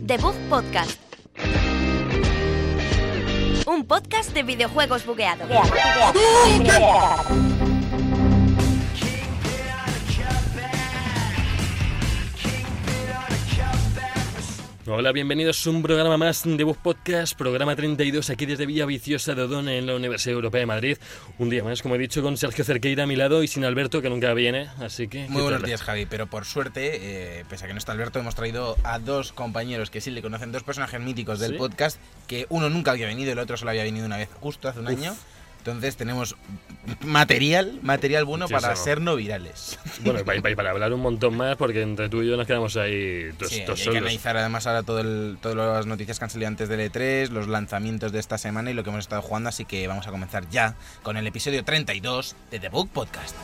Debug Podcast. Un podcast de videojuegos bugueados. Hola, bienvenidos a un programa más de Debug Podcast, programa 32, aquí desde Villa Viciosa de Odón, en la Universidad Europea de Madrid. Un día más, como he dicho, con Sergio Cerqueira a mi lado y sin Alberto, que nunca viene, así que... Muy buenos días, Javi, pero por suerte, pese a que no está Alberto, hemos traído a dos compañeros que sí le conocen, dos personajes míticos del podcast, que uno nunca había venido, el otro solo había venido una vez, justo hace un año. Entonces tenemos material bueno para ser no virales. Bueno, y para hablar un montón más, porque entre tú y yo nos quedamos ahí todos solos. Hay que analizar además ahora todas las noticias que han salido antes del E3, los lanzamientos de esta semana y lo que hemos estado jugando. Así que vamos a comenzar ya con el episodio 32 de The Book Podcast.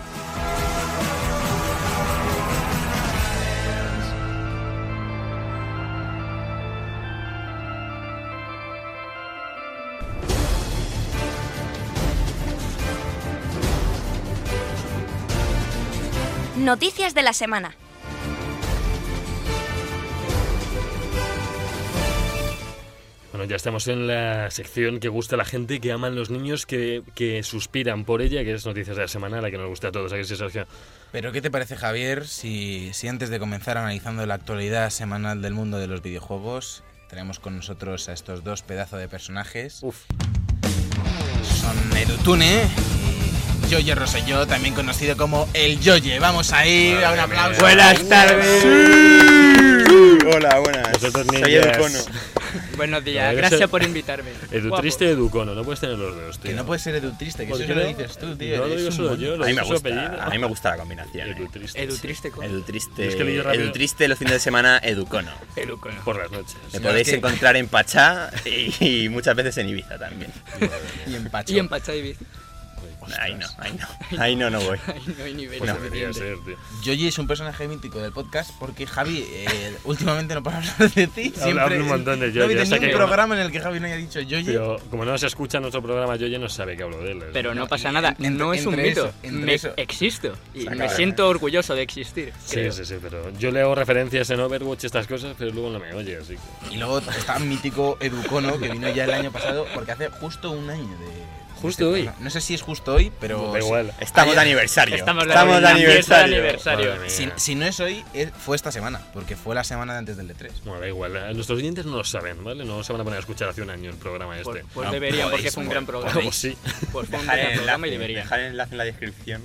Noticias de la semana. Bueno, ya estamos en la sección que gusta a la gente, que aman los niños, que suspiran por ella, que es Noticias de la Semana, la que nos gusta a todos. Aquí sí, Sergio. Pero ¿qué te parece, Javier, si antes de comenzar analizando la actualidad semanal del mundo de los videojuegos, tenemos con nosotros a estos dos pedazos de personajes? Son Edutune y Yoye Roselló, también conocido como el Yoye. Vamos a ir a un aplauso. Buenas tardes. Hola, buenas. Soy Educono. Buenos días, gracias por invitarme. Edutriste, Educono, no puedes tener los dedos, tío. Que no puedes ser Edutriste, que eso lo dices tú, tío. No lo digo solo yo, lo digo su apellido. A mí me gusta la combinación. Edutriste los fines de semana, Educono. Educono. Por las noches. Me podéis encontrar en Pachá y muchas veces en Ibiza también. Y en Pachá, Ibiza. Ahí no voy. Ahí no hay nivel. No. Yoye es un personaje mítico del podcast porque Javi últimamente no para hablar de ti. Siempre un montón de Yoye. No hay un programa en el que Javi no haya dicho Yoye. Pero como no se escucha nuestro programa, Yoye no sabe que hablo de él. Pero no pasa nada. No es un mito. Existo. Y me siento orgulloso de existir. Sí, pero yo le hago referencias en Overwatch y estas cosas, pero luego no me oye. Así que... Y luego está un mítico Educono que vino ya el año pasado, porque hace justo un año de... Justo hoy. No sé si es justo hoy, pero... Igual. Estamos de aniversario. Estamos de aniversario. Si no es hoy, fue esta semana, porque fue la semana de antes del E3. Bueno, da igual. Nuestros oyentes no lo saben, ¿vale? No se van a poner a escuchar hace un año el programa este. Pues deberían, porque fue un gran programa. Pues sí. Pues fue un gran programa y deberían. Dejar el enlace en la descripción.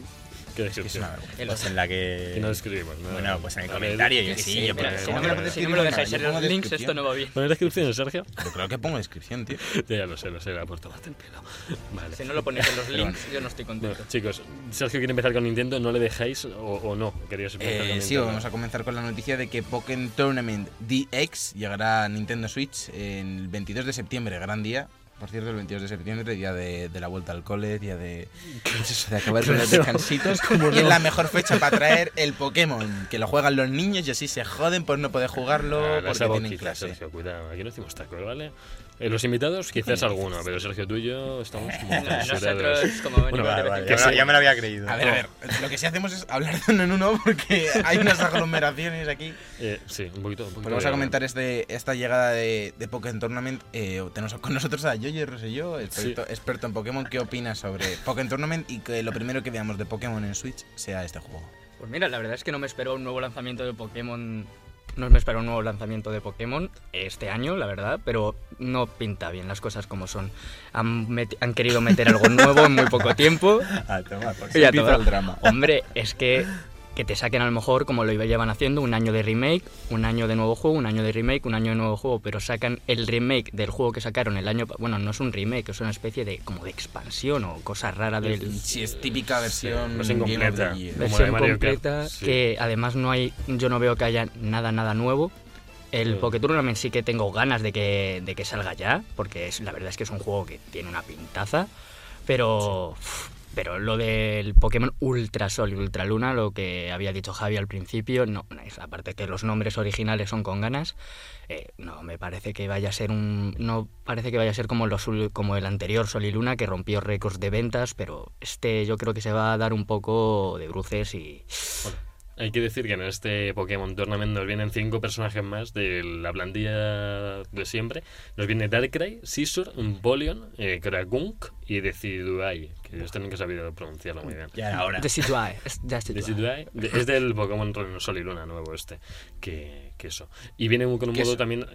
¿Qué descripción? Pues en la que... no escribimos nada. Bueno, pues en el comentario. Si no me lo dejáis en los links, esto no va bien. ¿Poner descripción, Sergio? Yo creo que pongo descripción, tío. Ya lo sé, la por tomarte el pelo. Vale. Si no lo ponéis en los links, yo no estoy contento. Bueno, chicos, Sergio quiere empezar con Nintendo, ¿no le dejáis o no? Querías empezar con Nintendo. Sí, vamos a comenzar con la noticia de que Pokkén Tournament DX llegará a Nintendo Switch el 22 de septiembre, gran día. Por cierto, el 22 de septiembre, día de la vuelta al cole, día de acabar con los descansitos. Y es la mejor fecha para traer el Pokémon, que lo juegan los niños y así se joden por no poder jugarlo porque tienen clase. Sergio, cuidado, aquí no hacemos tacos, ¿vale? Los invitados, quizás alguno, pero Sergio, tú y yo estamos como censurados. Bueno, ya me lo había creído. A ver, lo que sí hacemos es hablar de uno en uno porque hay unas aglomeraciones aquí. Sí, un poquito. Pues vamos a comentar esta llegada de Pokkén Tournament. Tenemos con nosotros a Yoye Roselló, experto en Pokémon. ¿Qué opinas sobre Pokkén Tournament y que lo primero que veamos de Pokémon en Switch sea este juego? Pues mira, la verdad es que no me esperó un nuevo lanzamiento de Pokémon este año, la verdad, pero no pinta bien las cosas como son. Han querido meter algo nuevo en muy poco tiempo. A tomar, porque empieza el drama. Hombre, es que te saquen a lo mejor, como lo llevan haciendo, un año de remake, un año de nuevo juego, un año de remake, un año de nuevo juego, pero sacan el remake del juego que sacaron el año... Bueno, no es un remake, es una especie de como de expansión o cosa rara del... Sí, es típica versión... Sí, versión completa, sí. Que además no hay... Yo no veo que haya nada nuevo. El Pokkén Tournament sí que tengo ganas de que salga ya, porque la verdad es que es un juego que tiene una pintaza, pero... Pero lo del Pokémon Ultra Sol y Ultra Luna, lo que había dicho Javi al principio, no, aparte que los nombres originales son con ganas, no me parece que vaya a ser no parece que vaya a ser como el anterior Sol y Luna, que rompió récords de ventas, pero yo creo que se va a dar un poco de bruces y... Bueno, hay que decir que en este Pokémon Tournament nos vienen 5 personajes más de la plantilla de siempre. Nos viene Darkrai, Scizor, Umbolion, Kragunk y Decidueye, que yo también que he sabido pronunciarlo muy bien. Ya ahora. Decidueye. Es del Pokémon Sol y Luna nuevo que eso. Y viene con un modo también...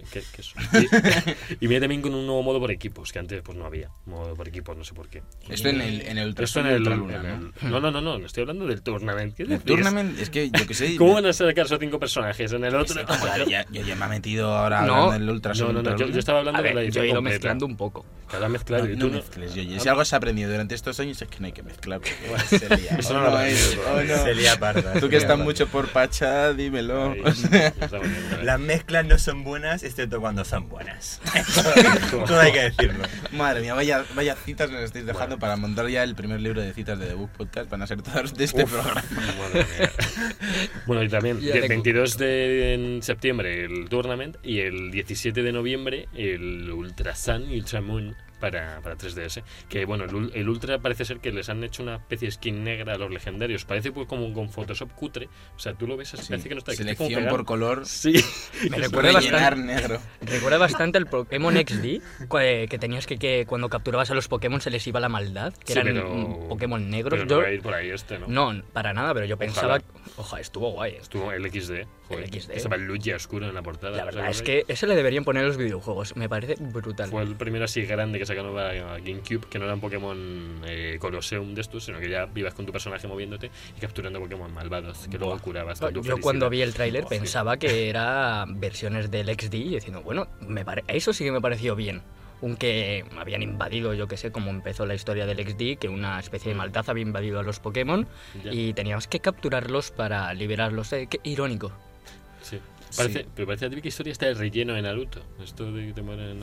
Y viene también con un nuevo modo por equipos, que antes pues no había modo por equipos, no sé por qué. Esto en el Ultra Sol y Ultra Luna, ¿no? No, estoy hablando del Tournament. ¿Qué decís? El Tournament, es que yo qué sé... ¿Cómo van a sacar esos 5 personajes en el otro? Yo ya me he metido ahora en el Ultra Sol. No, yo estaba hablando de la edición completa. Yo he ido mezclando un poco. Te mezclado y tú no... Si algo se ha aprendido durante estos años es que no hay que mezclar. Se lía parda. Tú que estás mucho por Pachá, dímelo. Las mezclas no son buenas, excepto cuando son buenas. Todo hay que decirlo. Madre mía, vaya citas nos estáis dejando para montar ya el primer libro de citas de The Book Podcast. Van a ser todas de este programa. Bueno, y también el 22 de septiembre el Tournament y el 17 de noviembre el Ultra Sun y Ultra Moon. Para 3DS, que bueno, el Ultra parece ser que les han hecho una especie de skin negra a los legendarios, parece pues como con Photoshop cutre, o sea, tú lo ves así, parece que no está... Selección por color, sí. Me recuerda bastante, negro. Recuerda bastante al Pokémon XD, que tenías que cuando capturabas a los Pokémon se les iba la maldad, que eran Pokémon negros. Pero no va a ir por ahí ¿no? No, para nada, pero yo pensaba... Ojalá, estuvo guay. Estuvo el XD. Estaba Lugia oscuro en la portada. La verdad es que eso le deberían poner a los videojuegos. Me parece brutal. Fue el primero así grande que sacaron para GameCube, que no era un Pokémon Colosseum de estos, sino que ya vivas con tu personaje moviéndote y capturando Pokémon malvados, que luego curabas. Yo cuando vi el tráiler pensaba que era versiones del XD y diciendo, bueno, eso sí que me pareció bien. Aunque habían invadido, yo que sé, como empezó la historia del XD, que una especie de maldad había invadido a los Pokémon y teníamos que capturarlos para liberarlos. Qué irónico. Sí. Pero parece la típica historia está de relleno de Naruto. Esto de que te mueren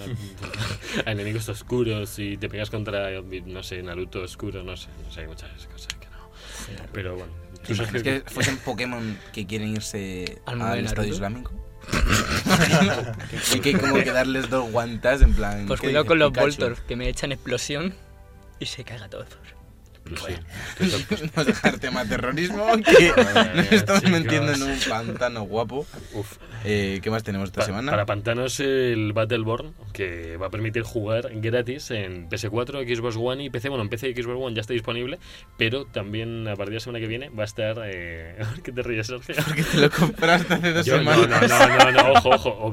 a enemigos oscuros y te pegas contra, no sé, Naruto oscuro, no sé, hay muchas cosas que no. Pero bueno. ¿Tú sabes que fuesen Pokémon que quieren irse al Estado Islámico? Y que como que darles 2 guantas en plan... Pues cuidado con los Voltorb, que me echan explosión y se caga todo. Bueno. Vamos a dejar tema terrorismo, que nos estamos metiendo en un pantano guapo. ¿Qué más tenemos esta semana? Para pantanos el Battleborn, que va a permitir jugar gratis en PS4, Xbox One y PC. Bueno, en PC y Xbox One ya está disponible, pero también a partir de la semana que viene va a estar... ¿Qué te ríes, Sergio? Porque te lo compraste hace 2 semanas. No, ojo. Os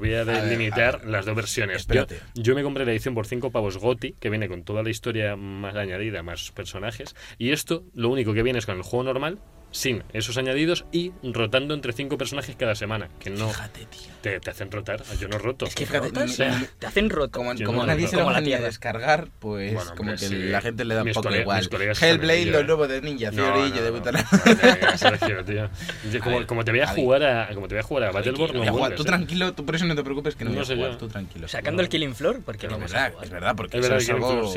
voy a delimitar las 2 versiones. Yo me compré la edición por 5 pavos GOTY, que viene con toda la historia más añadida, más personajes, y esto lo único que viene es con el juego normal sin esos añadidos y rotando entre 5 personajes cada semana, que no... Fíjate, tío. Te hacen rotar, yo no roto. Es que fíjate, te hacen roto. Como no, nadie roto. Se lo van a descargar, pues bueno, como que sí. La gente le da un poco igual. Hellblade, los nuevos de Ninja Theory, yo debutaré. Sergio, tío. Como te voy a jugar a Battleborn, no juegas. Tú tranquilo, tú por eso no te preocupes, que no voy a jugar, tú tranquilo. Sacando el Killing Floor, porque no me saco. Es verdad, porque es algo...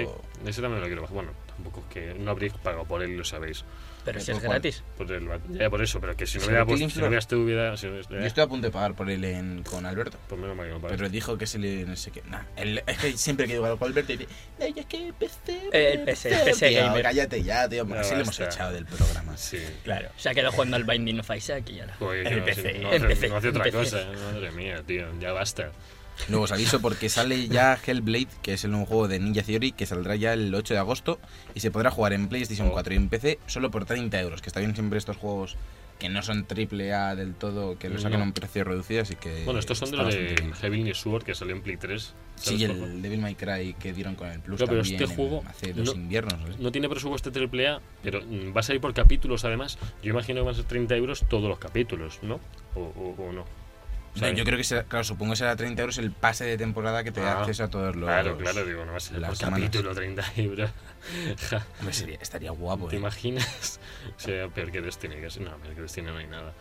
Ese también lo quiero bajar. Bueno, tampoco es que no habréis pagado por él, lo sabéis. Pero si es gratis. Por eso, pero que si no hubieras tu vida... Yo estoy a punto de pagar por él con Alberto. Pues menos mal que no pagué. Pero dijo que se le... no sé qué. Nah, es que siempre que digo algo a Alberto y dice... No, es que el PC Gamer. Cállate ya, tío. Así lo hemos echado del programa. Sí. Claro. Se ha quedado jugando al Binding of Isaac y ya la... El PC. No hace otra cosa. Madre mía, tío. Ya basta. Luego os aviso porque sale ya Hellblade, que es el nuevo juego de Ninja Theory, que saldrá ya el 8 de agosto y se podrá jugar en PlayStation 4 y en PC solo por 30€, que está bien siempre estos juegos que no son triple A del todo, que lo sacan a un precio reducido, así que... Bueno, estos son de los de Heavenly Sword, que salió en Play 3. Sí, y el Devil May Cry que dieron con el Plus también, pero este juego hace 2 inviernos. ¿Eh? No tiene presupuesto triple A, pero va a salir por capítulos además. Yo imagino que van a ser 30€ todos los capítulos, ¿no? ¿O no? ¿sabes? Yo creo que, claro, supongo que será €30 el pase de temporada que te da acceso a todos los... Claro, claro, digo, no va a ser por capítulo €30. Hombre, estaría guapo, ¿Te imaginas? O sea, peor que Destiny, casi. No, peor que Destiny no hay nada.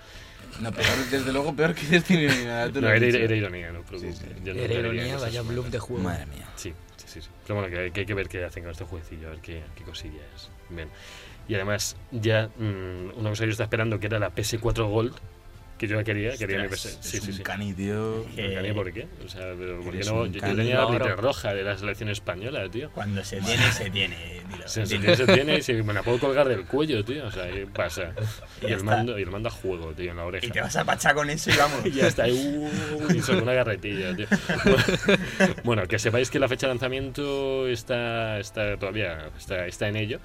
No, peor, desde luego, peor que Destiny no hay nada. No, era ironía, no preocupes. Sí, sí. Era ironía, vaya bloom de juego. Madre mía. Sí. Pero bueno, que hay que ver qué hacen con este jueguecillo, a ver qué cosillas es. Bien. Y además, ya una cosa que yo estaba esperando, que era la PS4 Gold, que yo la quería mi PS4. Sí. Cani, tío. ¿Cani por qué? O sea, pero ¿por qué no? Yo tenía la plita roja de la selección española, tío. Cuando se tiene, se tiene. Se tiene y me la puedo colgar del cuello, tío. O sea, ¿qué pasa? Y el mando a juego, tío, en la oreja. Y te vas a pachar con eso y vamos. Y ya está. Y sobre una garretilla, tío. Bueno, que sepáis que la fecha de lanzamiento está todavía en ello.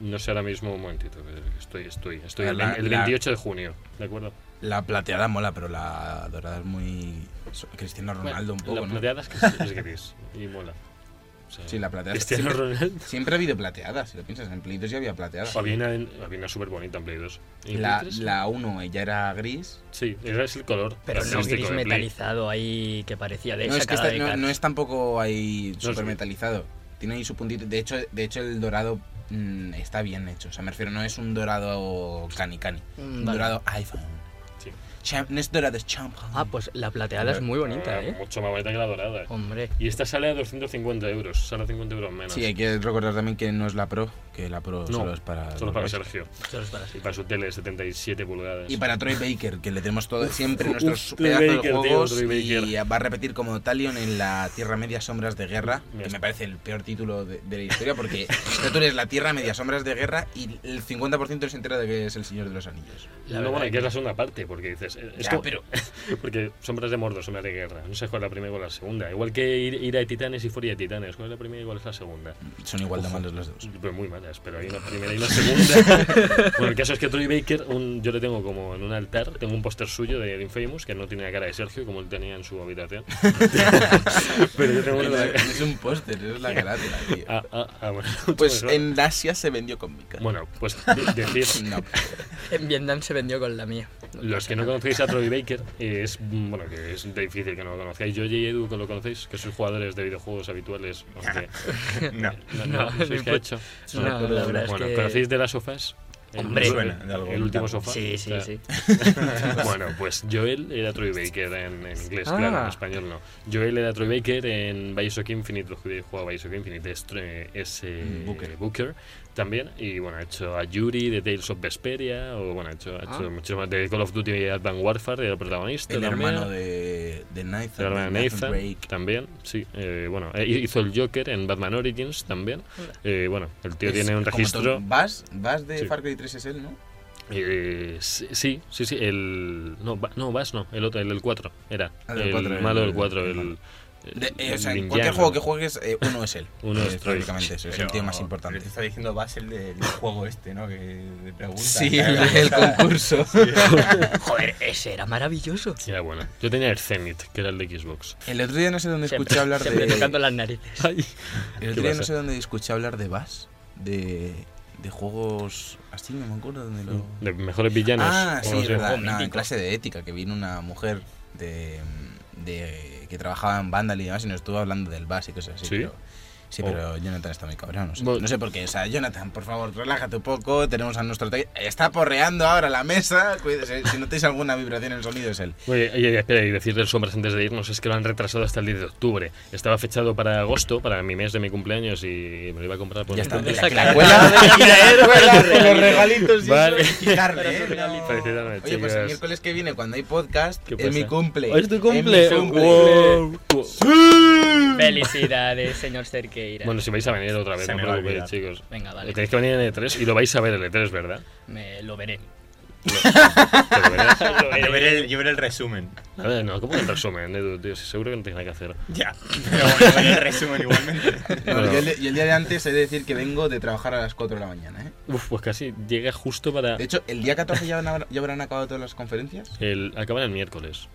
No sé ahora mismo, un momentito, estoy el 28 de junio, ¿de acuerdo? La plateada mola, pero la dorada es muy... Cristiano Ronaldo, bueno, un poco, ¿no? La plateada es gris y mola. O sea, sí, la plateada. Cristiano Ronaldo. Siempre ha habido plateada, si lo piensas, en Play 2 ya había plateada. Había una súper bonita en Play 2. La 1 ya era gris. Sí, era el color. Pero no es gris metalizado ahí que parecía de esa cara de cara. No es tampoco ahí súper metalizado. Tiene ahí su puntito. De hecho el dorado... está bien hecho, o sea, me refiero, no es un dorado cani, un dorado iPhone. Sí. No es dorado, es champán. Ah, pues la plateada es muy bonita, mucho más bonita que la dorada. Hombre. Y esta sale a €250, sale a €50 menos. Sí, hay que recordar también que no es la Pro, que la Pro solo es para... Sergio. Solo es para Sergio. Y para su tele de 77 pulgadas. Y para Troy Baker, que le tenemos todo siempre nuestros pedazos de juegos, tío, y va a repetir como Talion en la Tierra Media Sombras de Guerra, que me parece el peor título de la historia, porque tú eres la Tierra Media Sombras de Guerra y el 50% se entera de que es el Señor de los Anillos. No, bueno, y que es la segunda parte, porque dices... Porque Sombras de Mordor, Sombras de Guerra. No sé cuál es la primera y cuál es la segunda. Igual que Ira de Titanes y Furia de Titanes. ¿Cuál es la primera y cuál es la segunda? Son igual de malos las dos. Pero muy malas. Pero hay una primera y una segunda. Bueno, el caso es que Troy Baker, yo le tengo como en un altar, tengo un póster suyo de Infamous, que no tiene la cara de Sergio, como él tenía en su habitación. Pero yo tengo una... Es un póster, es la cara, tío. Bueno. Pues en Asia se vendió con mi cara. Bueno, pues decir... No. En Vietnam se vendió con la mía. Los que no conocéis a Troy Baker, que es difícil que no lo conozcáis. Yoye y Edu, que lo conocéis, que sois jugadores de videojuegos habituales. No, la verdad es que... ¿Conocéis de las sofás? Hombre, el último sofá. Sí. Bueno, pues Joel era Troy Baker en inglés, claro, en español no. Joel era Troy Baker en Bioshock Infinite, lo que jugaba Bioshock Infinite es Booker también, y bueno, ha hecho a Yuri de Tales of Vesperia, ha hecho mucho más de Call of Duty y Advanced Warfare, era el protagonista. El hermano de Nathan Drake. También, sí. Hizo el Joker en Batman Origins también. El tío tiene un registro... Vaas de Far Cry 3 es él, ¿no? Sí. Vaas no, el otro, el 4 era. El malo del 4, el... en cualquier juego que juegues, uno es él. Uno es Troy. Es el tío más importante. Te está diciendo Basel del juego este, ¿no? Que te preguntan. Sí, el concurso. Joder, ese era maravilloso. Sí, era bueno. Yo tenía el Zenith, que era el de Xbox. El otro día no sé dónde escuché hablar de... Siempre tocando las narices. El otro día no sé dónde escuché hablar de Vaas, de juegos... Así no me acuerdo dónde lo... De mejores villanos. Ah, sí, es verdad. En clase de ética, que vino una mujer que trabajaba en Vandal y demás, y nos estuvo hablando del Vaas y cosas así. ¿Sí? Pero Jonathan está muy cabrón, no sé por qué. O sea, Jonathan, por favor, relájate un poco, tenemos a nuestro... Está porreando ahora la mesa, cuídese, si notáis alguna vibración en el sonido es él. Oye, espera, y decirle Sombras antes de irnos es que lo han retrasado hasta el 10 de octubre. Estaba fechado para agosto, para mi mes de mi cumpleaños, y me lo iba a comprar por... Ya está, la cuela de los regalitos y vale. Quitarle, no. Oye, pues el miércoles que viene, cuando hay podcast, es mi cumple. ¿Es tu cumple? ¡Wow! ¡Sí! Felicidades, señor Cerqueira. Bueno, si vais a venir otra vez, no os preocupéis, chicos. Venga, vale. Tenéis que venir en E3 y lo vais a ver el E3, ¿verdad? Lo veré. Yo veré el resumen. A ver, no, ¿cómo el resumen, Edu? Tío, seguro que no tienes nada que hacer. Ya, pero bueno, veré el resumen igualmente. No. Yo el día de antes he de decir que vengo de trabajar a las 4 de la mañana, ¿eh? Uf, pues casi llega justo para... De hecho, ¿el día 14 ya habrán acabado todas las conferencias? Acaban el miércoles.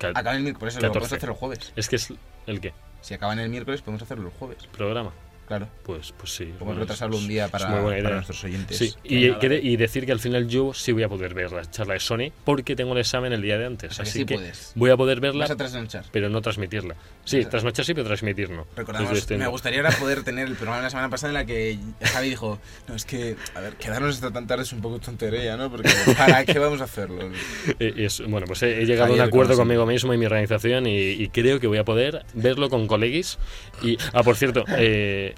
Acaban el miércoles, por eso lo podemos hacer el jueves. ¿Es que es el qué? Si acaban el miércoles, podemos hacerlo el jueves. Programa. Claro. Pues sí. Podemos retrasarlo un día para nuestros oyentes. Sí. Y decir que al final yo sí voy a poder ver la charla de Sony porque tengo el examen el día de antes. O sea, así que sí voy a poder verla, pero no transmitirla. Sí, trasnochar sí, pero transmitir no. Recordamos, me gustaría ahora poder tener el programa de la semana pasada en la que Javi dijo, no, es que, a ver, quedarnos hasta tan tarde es un poco tontería, ¿no? Porque ¿para qué vamos a hacerlo? Bueno, pues he llegado a un acuerdo conmigo mismo y mi organización y creo que voy a poder verlo con coleguis. Y, por cierto...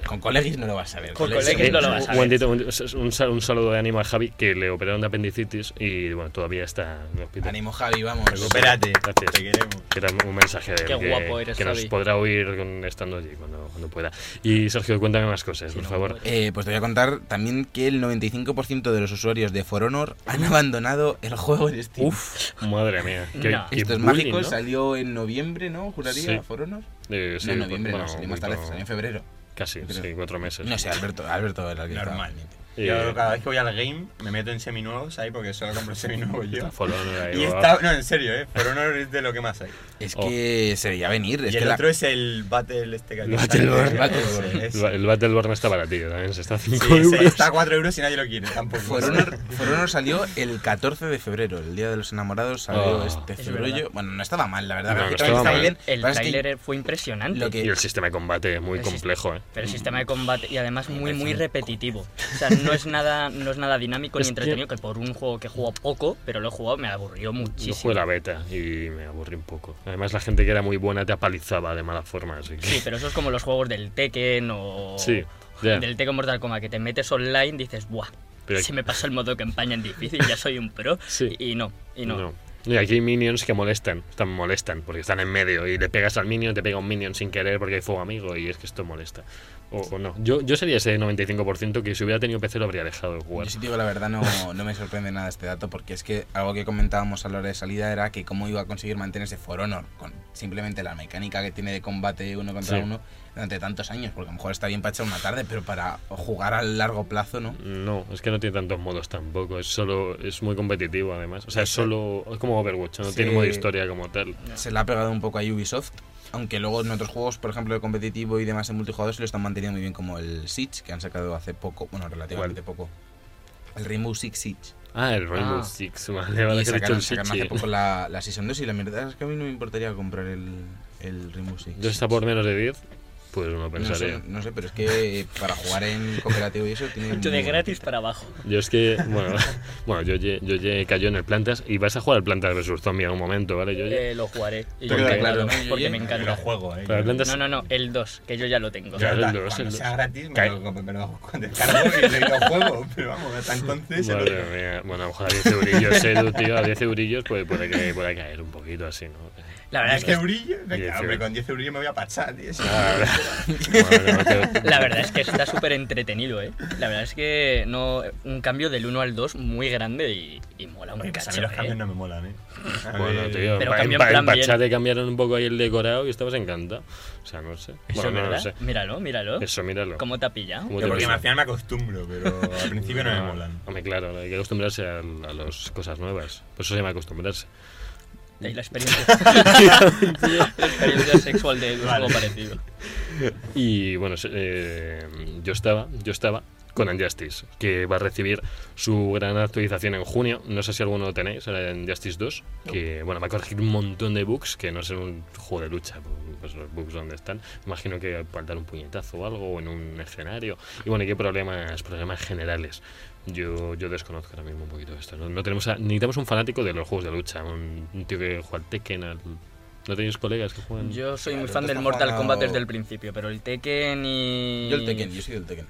con colegis no lo vas a ver. Con colegis no lo vas a ver. Un saludo de ánimo a Javi, que le operaron de apendicitis y bueno, todavía está en el hospital. Ánimo, Javi, vamos. Recupérate. Gracias. Te queremos. Era un mensaje de él. Qué guapo eres, que Javi. Nos podrá oír estando allí cuando pueda. Y Sergio, cuéntame más cosas, por favor. Pues te voy a contar también que el 95% de los usuarios de For Honor han abandonado el juego en Steam. Uf, madre mía. Estos mágicos, ¿no? Salió en noviembre, ¿no? ¿Juraría? Sí. For Honor. Sí, no, en noviembre, bueno, no, salió más tarde, salió en febrero. Casi, sí, 4 meses. No sé, Alberto era el que normal. Yo cada vez que voy al game me meto en seminuevos ahí porque solo compro seminuevos yo. No, en serio, For Honor es de lo que más hay. Es que se veía venir. Y es el que otro es el Battle que el Battleborn. El Battleborn está para ti, también se está a 5 euros. Está a 4 euros y nadie lo quiere tampoco. For Honor salió el 14 de febrero, el Día de los Enamorados, salió este febrero. Bueno, no estaba mal, la verdad. No, estaba bien. El tráiler fue impresionante. Y el sistema de combate muy complejo. Pero el sistema de combate y además muy, muy repetitivo. O sea, no es nada dinámico ni entretenido, que por un juego que juego poco, pero lo he jugado, me aburrió muchísimo. Yo jugué la beta y me aburrí un poco. Además, la gente que era muy buena te apalizaba de mala forma, así que... Sí, pero eso es como los juegos del Tekken o... Sí, yeah. Del Tekken Mortal Kombat, que te metes online y dices, ¡buah! Pero... se me pasó el modo campaña en difícil, ya soy un pro. Sí. Y no. Y aquí hay minions que molestan, porque están en medio y le pegas al minion, te pega un minion sin querer porque hay fuego amigo y es que esto molesta. O no. Yo sería ese 95% que si hubiera tenido PC lo habría dejado de jugar. Yo sí digo la verdad, no me sorprende nada este dato, porque es que algo que comentábamos a la hora de salida era que cómo iba a conseguir mantenerse For Honor con simplemente la mecánica que tiene de combate uno contra uno durante tantos años, porque a lo mejor está bien para echar una tarde, pero para jugar a largo plazo no. No, es que no tiene tantos modos tampoco, es muy competitivo además, o sea, es como Overwatch, no tiene modo de historia como tal. Se le ha pegado un poco a Ubisoft, aunque luego en otros juegos, por ejemplo, de competitivo y demás en multijugador se lo están manteniendo muy bien, como el Siege, que han sacado hace poco, bueno, relativamente poco, el Rainbow Six Siege. Ah, el Rainbow Six, vale, y sacaron hace poco la Season 2 y la verdad es que a mí no me importaría comprar el Rainbow Six. ¿Dónde está por menos de 10? Pues no pensaré. No sé, pero es que para jugar en cooperativo y eso tiene... Mucho de gratis para abajo. Yo es que, bueno, Yoye cayó en el Plantas y vas a jugar al Plantas vs. Zombie en un momento, ¿vale, Yoye? Lo jugaré. Porque me encanta. Lo juego, No, el 2, que yo ya lo tengo. Claro, el 2. Cuando sea gratis me lo hago con descargo y lo juego, pero vamos, hasta entonces... Madre mía. Bueno, ojalá 10 eurillos, Edu, tío, a 10 eurillos pues puede caer un poquito así, ¿no? La verdad es que con 10 eurillos me voy a pachar, tío. La verdad es que está súper entretenido, ¿eh? La verdad es que un cambio del 1 al 2 muy grande y mola un cacho. A mí los cambios no me molan, ¿eh? Bueno, tío, pero en Pachate cambiaron un poco ahí el decorado y estabas encantado. O sea, no sé. Eso no sé. Míralo. Eso, míralo. ¿Cómo te ha pillado? Porque al final me acostumbro, pero al principio no me molan. Hombre, claro, hay que acostumbrarse a las cosas nuevas. Por eso se llama acostumbrarse. Y la experiencia sexual de algo parecido. Y bueno, yo estaba con Injustice, que va a recibir su gran actualización en junio. No sé si alguno lo tenéis, era Injustice 2, que bueno, va a corregir un montón de bugs, que no es un juego de lucha, pues los bugs donde están. Imagino que al dar un puñetazo o algo, o en un escenario. Y bueno, y qué problemas generales. Yo desconozco ahora mismo un poquito esto. No necesitamos un fanático de los juegos de lucha, un tío que juega al Tekken, ¿no tenéis colegas que juegan? Yo soy muy fan del Mortal Kombat desde el principio, pero el Tekken y... Yo soy del Tekken.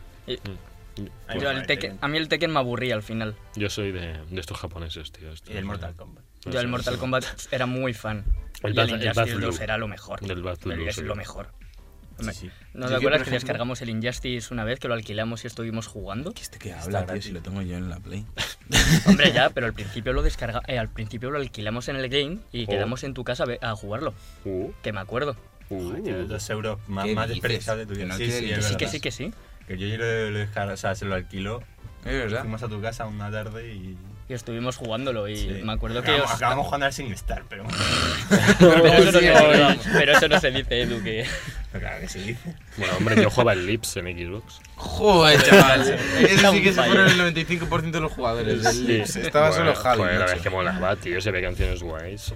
A mí el Tekken me aburría al final. Yo soy de estos japoneses, tío. Y el Mortal Kombat. Yo del Mortal Kombat era muy fan. El Injustice 2 era lo mejor. Es lo mejor. Sí. ¿No te acuerdas que descargamos el Injustice una vez, que lo alquilamos y estuvimos jugando? ¿Qué habla, tío? Si lo tengo yo en la Play. Hombre, ya, pero al principio lo alquilamos en el game y quedamos en tu casa a jugarlo. Que me acuerdo. 2 euros más desperdiciados de tu vida. Sí. Que yo lo descargo, o sea, se lo alquiló. Es verdad. Fuimos a tu casa una tarde y estuvimos jugándolo y me acuerdo que acabamos jugando al SingStar, pero... pero eso no se dice, Edu, que... Claro que sí. Bueno, hombre, yo jugaba el Lips en Xbox. Joder, chaval. Eso sí que se fueron el 95% de los jugadores del Lips. Estaba bueno, solo Javi. Joder, la vez que molaba, tío. Se ve canciones guays.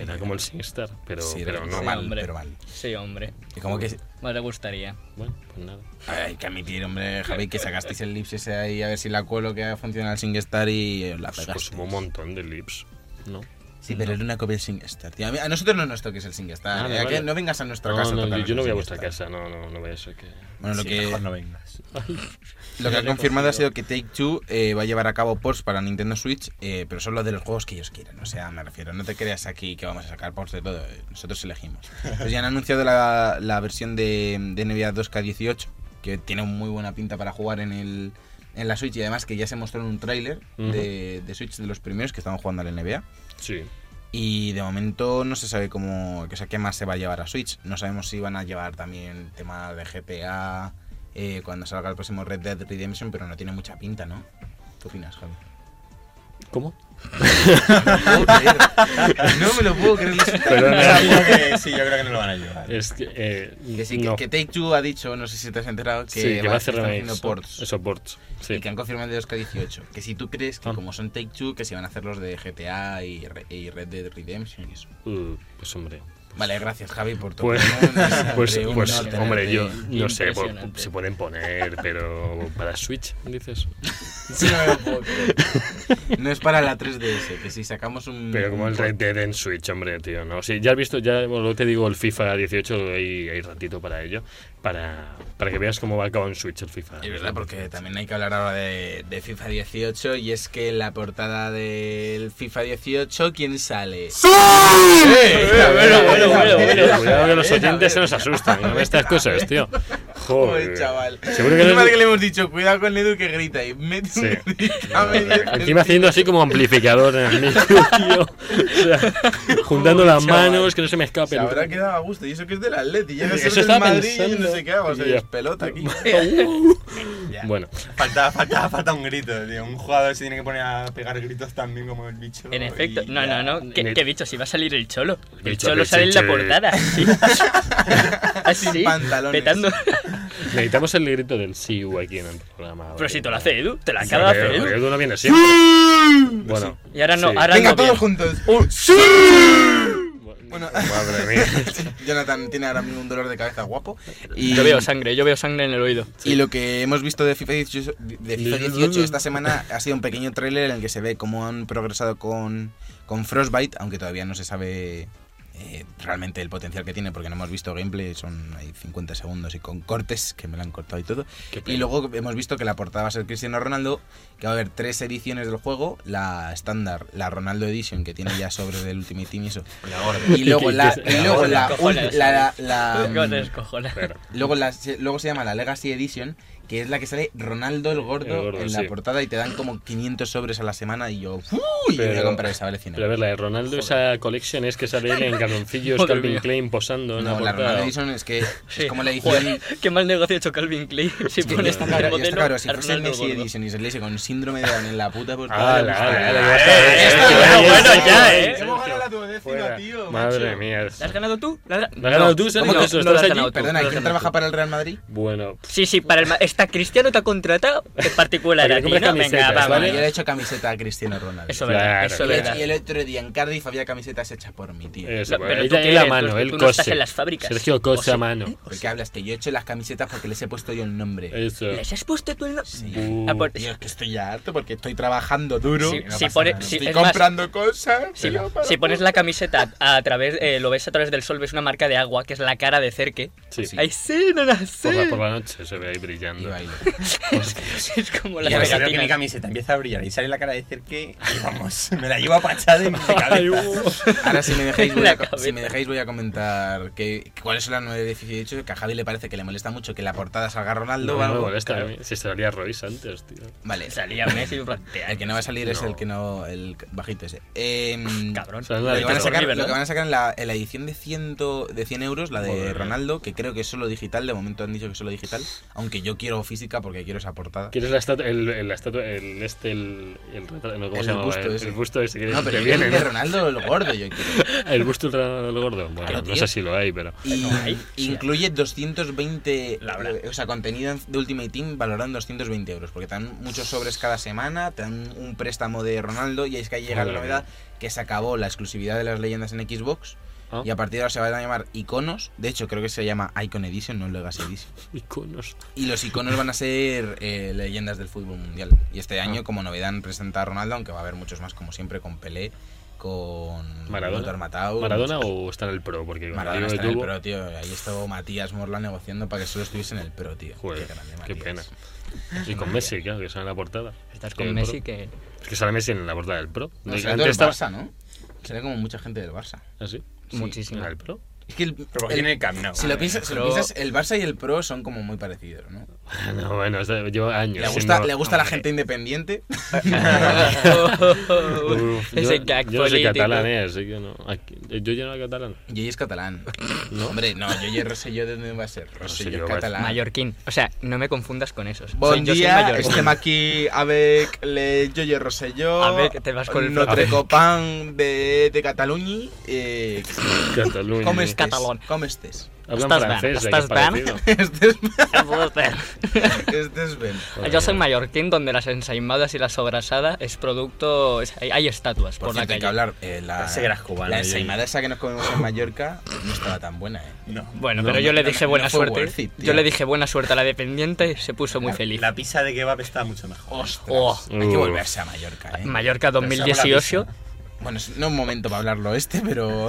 Era como el SingStar, pero no mal. Hombre. Pero mal. Sí, hombre. ¿Y cómo que...? No le gustaría. Bueno, pues nada. A ver, hay que admitir, hombre, Javi, que sacasteis el Lips ese ahí a ver si la cuelo que ha funcionado el SingStar y la pegasteis. Pues hubo un montón de Lips, ¿no? Sí, pero era una copia del SingStar, tío. A nosotros no nos toques el SingStar. Vale, vale. No vengas a nuestra casa. No, yo no voy a vuestra casa. No voy a eso. Que... Bueno, lo sí, que... mejor no vengas. Lo que ha confirmado ha sido que Take Two va a llevar a cabo ports para Nintendo Switch, pero solo de los juegos que ellos quieran. O sea, me refiero, no te creas aquí que vamos a sacar ports de todo. Nosotros elegimos. Pues ya han anunciado la versión de NBA 2K18, que tiene muy buena pinta para jugar en la Switch, y además que ya se mostró en un tráiler de Switch de los primeros que estaban jugando a la NBA. Sí. Y de momento no se sabe cómo, o sea, qué más se va a llevar a Switch. No sabemos si van a llevar también tema de GTA cuando salga el próximo Red Dead Redemption, pero no tiene mucha pinta, ¿no? ¿Qué opinas, Javi? ¿Cómo? No me lo puedo creer. Pero no, sí, yo creo que no lo van a llevar. Es que, sí, no. Que Take Two ha dicho, no sé si te has enterado, que, sí, que va a hacer haciendo ports. Eso, ports. Sí. Y que han confirmado de 2K18. Que si tú crees que como son Take Two, que si van a hacer los de GTA y Red Dead Redemption y eso. Pues hombre. Vale, gracias, Javi, por todo. Pues hombre, yo no sé, se pueden poner, pero para Switch, dices. Sí, no es para la 3DS, que si sacamos un... Pero como el Red Dead en Switch, hombre, tío, no. Si ya has visto, ya lo te digo, el FIFA 18, hay ratito para ello, para que veas cómo va a cabo en Switch el FIFA. Es verdad, porque también hay que hablar ahora de FIFA 18, y es que la portada del FIFA 18, ¿quién sale? ¡Sí! Bueno. Cuidado que los oyentes se nos asustan con estas cosas, tío. Joder, chaval. Seguro que que le hemos dicho, cuidado con Edu que grita y mete sí. Encima haciendo así como amplificador en el micro, tío. O sea, juntando las manos, que no se me escape. Se habrá quedado a gusto, y eso que es del Atleti. Ya no sé del Madrid, y no sé qué hago, o sea, es pelota aquí. Bueno. Falta un grito, tío. Un jugador se tiene que poner a pegar gritos también como el bicho. En efecto. No. ¿Qué bicho? Si va a salir el Cholo. El Cholo sale en la portada. Así, petando... Necesitamos el grito del SIU aquí en el programa. Pero si te lo hace Edu, te la acaba de hacer Edu. Edu no viene siempre. ¡Sí! Bueno, y ahora no. Sí. Ahora venga, no todos juntos. ¡Sí! Bueno, madre mía. Jonathan tiene ahora mismo un dolor de cabeza guapo. Y yo veo sangre en el oído. Sí. Y lo que hemos visto de FIFA 18, esta semana ha sido un pequeño tráiler en el que se ve cómo han progresado con Frostbite, aunque todavía no se sabe... realmente el potencial que tiene, porque no hemos visto gameplay, son ahí 50 segundos y con cortes que me lo han cortado y todo. Y luego hemos visto que la portada va a ser Cristiano Ronaldo, que va a haber 3 ediciones del juego: la estándar, la Ronaldo Edition, que tiene ya sobre del Ultimate Team y eso, y luego luego se llama la Legacy Edition, que es la que sale Ronaldo el gordo en la portada, y te dan como 500 sobres a la semana, y yo voy a comprar esa, vale 100€. Pero a ver, la de Ronaldo, esa collection es que sale en calzoncillos, Calvin Klein posando en la portada. No, la Ronaldo Edition es que es como la edición... Joder, qué mal negocio ha hecho Calvin Klein. Si pones esta cara de modelo, claro, si fuese el Messi Edition y se le dice con síndrome de Down en la puta portada... Bueno, ya, hemos ganado la duodécima, tío. Madre mía. ¿La has ganado tú? ¿La has ganado tú, Sergio? Perdona, ¿quién trabaja para el Real Madrid? Bueno... Sí, para el... Cristiano te ha contratado en particular a ti, ¿no? Venga, vamos. Bueno, yo le he hecho camiseta a Cristiano Ronaldo. Eso es verdad. Y el otro día en Cardiff había camisetas hechas por mi tío. Eso, pero tú la mano, él cose. No estás en las fábricas. Sergio cose a mano. ¿Por qué hablas? Que yo he hecho las camisetas porque les he puesto yo el nombre. Eso. ¿Les has puesto tú el nombre? Sí. Tío, es que estoy ya harto porque estoy trabajando duro. Sí, no si pone, si estoy comprando más, cosas. Sí, no, si pones la camiseta a través, lo ves a través del sol, ves una marca de agua que es la cara de Cerque. Sí. Ahí sí, no la sé. Por la noche se ve ahí brillando. Es como la pegatina. Que mi camiseta empieza a brillar y sale la cara de Cerque y vamos, me la llevo apachada y me cabeza. Ahora si me dejáis voy a comentar cuáles son las 9 de 18, que a Javi le parece que le molesta mucho que la portada salga Ronaldo. No, me molesta, claro. Si salía Royce antes, tío. Vale, salía Messi. El que no va a salir es el que no, el bajito ese. Cabrón. Lo que van a sacar en la edición de 100 euros, la de Ronaldo, que creo que es solo digital, de momento han dicho que es solo digital, aunque yo quiero quiero física porque quiero esa portada. ¿Quieres la estatua? El busto ese. No, pero yo el de Ronaldo lo gordo. Yo quiero. ¿El busto Ronaldo lo gordo? Bueno, claro, no sé si lo hay, pero... Y no hay. Incluye 220... O sea, contenido de Ultimate Team valorado en 220 euros, porque te dan muchos sobres cada semana, te dan un préstamo de Ronaldo, y es que ahí llega la novedad que se acabó la exclusividad de las leyendas en Xbox. ¿Ah? Y a partir de ahora se van a llamar iconos. De hecho, creo que se llama Icon Edition, no Legacy Edition. Iconos. Y los iconos van a ser leyendas del fútbol mundial. Y este año, como novedad, presenta a Ronaldo, aunque va a haber muchos más, como siempre, con Pelé, con Maradona. Matau, ¿Maradona o está en el Pro? Porque Maradona está en el Pro, tío. Ahí estuvo Matías Morla negociando para que solo estuviese en el Pro, tío. Joder, qué grande, qué pena. Y con Messi, claro, que sale en la portada. Estás con Messi, que... Es que sale Messi en la portada del Pro. No, sale todo el Barça, ¿no? Sale como mucha gente del Barça. ¿Ah, sí? Sí, muchísimo. El Pro. Es que el Camp Nou. Si lo piensas, el Barça y el Pro son como muy parecidos, ¿no? No, bueno, llevo años. ¿Le gusta la gente independiente? Ese gag político. Yo no soy catalán, así que no. Yo ya no soy catalán. Yoye es catalán. ¿No? Hombre, no, Yoye Roselló, ¿de dónde va a ser? Roselló catalán. Mallorquín. O sea, no me confundas con esos. Buen día, estem aquí avec le Yoye Roselló. A ver, te vas con el Notre Copan de Cataluña. Cataluña. Catalán. ¿Cómo estés? ¿Estás bien? ¿Estás bien? Yo soy mallorquín, donde las ensaimadas y la sobrasada es producto... Hay estatuas por la calle. Que hablar, la ensaimada esa que nos comimos en Mallorca no estaba tan buena, ¿eh? No. Bueno, pero yo le dije buena suerte. Yo le dije buena suerte a la dependiente y se puso muy feliz. La pizza de kebab está mucho mejor. ¡Ostras! Hay que volverse a Mallorca, ¿eh? Mallorca 2018... Bueno, no es un momento para hablarlo pero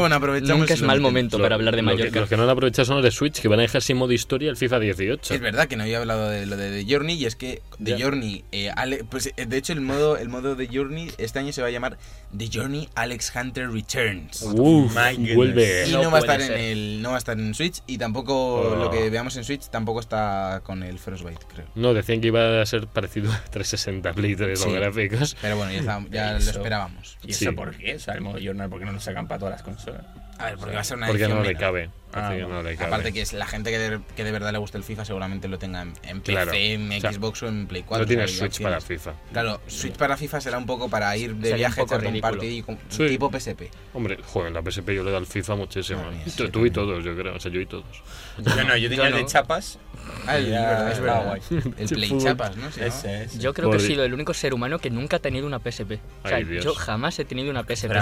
bueno, aprovechamos. Nunca es mal momento para hablar de Mallorca. Los que no han aprovechado son los de Switch, que van a dejar sin modo historia el FIFA 18. Es verdad que no había hablado de lo de The Journey, y es que The Journey, pues de hecho el modo de Journey este año se va a llamar The Journey Alex Hunter Returns. Vuelve. Y no va a estar en Switch, y tampoco lo que veamos en Switch tampoco está con el Frostbite, creo. No, decían que iba a ser parecido a 360 Play de los gráficos. Pero bueno, ya lo esperábamos. ¿Y eso por qué? O sea, el modo Journal, ¿por qué no lo sacan para todas las consolas? A ver, porque va a ser una edición. Porque no le cabe. Aparte que es la gente que de verdad le gusta el FIFA seguramente lo tenga en PC, en Xbox o en Play 4. No tiene Switch para FIFA. Claro, Switch para FIFA será un poco para ir de viaje, echar un partido y tipo PSP. Hombre, joder, la PSP yo le he dado al FIFA muchísimo. Tú y todos, yo creo. O sea, yo y todos. No, yo tenía el de Chapas. Ah, es verdad, guay. El Play Chapas, ¿no? Yo creo que he sido el único ser humano que nunca ha tenido una PSP. O sea, yo jamás he tenido una PSP.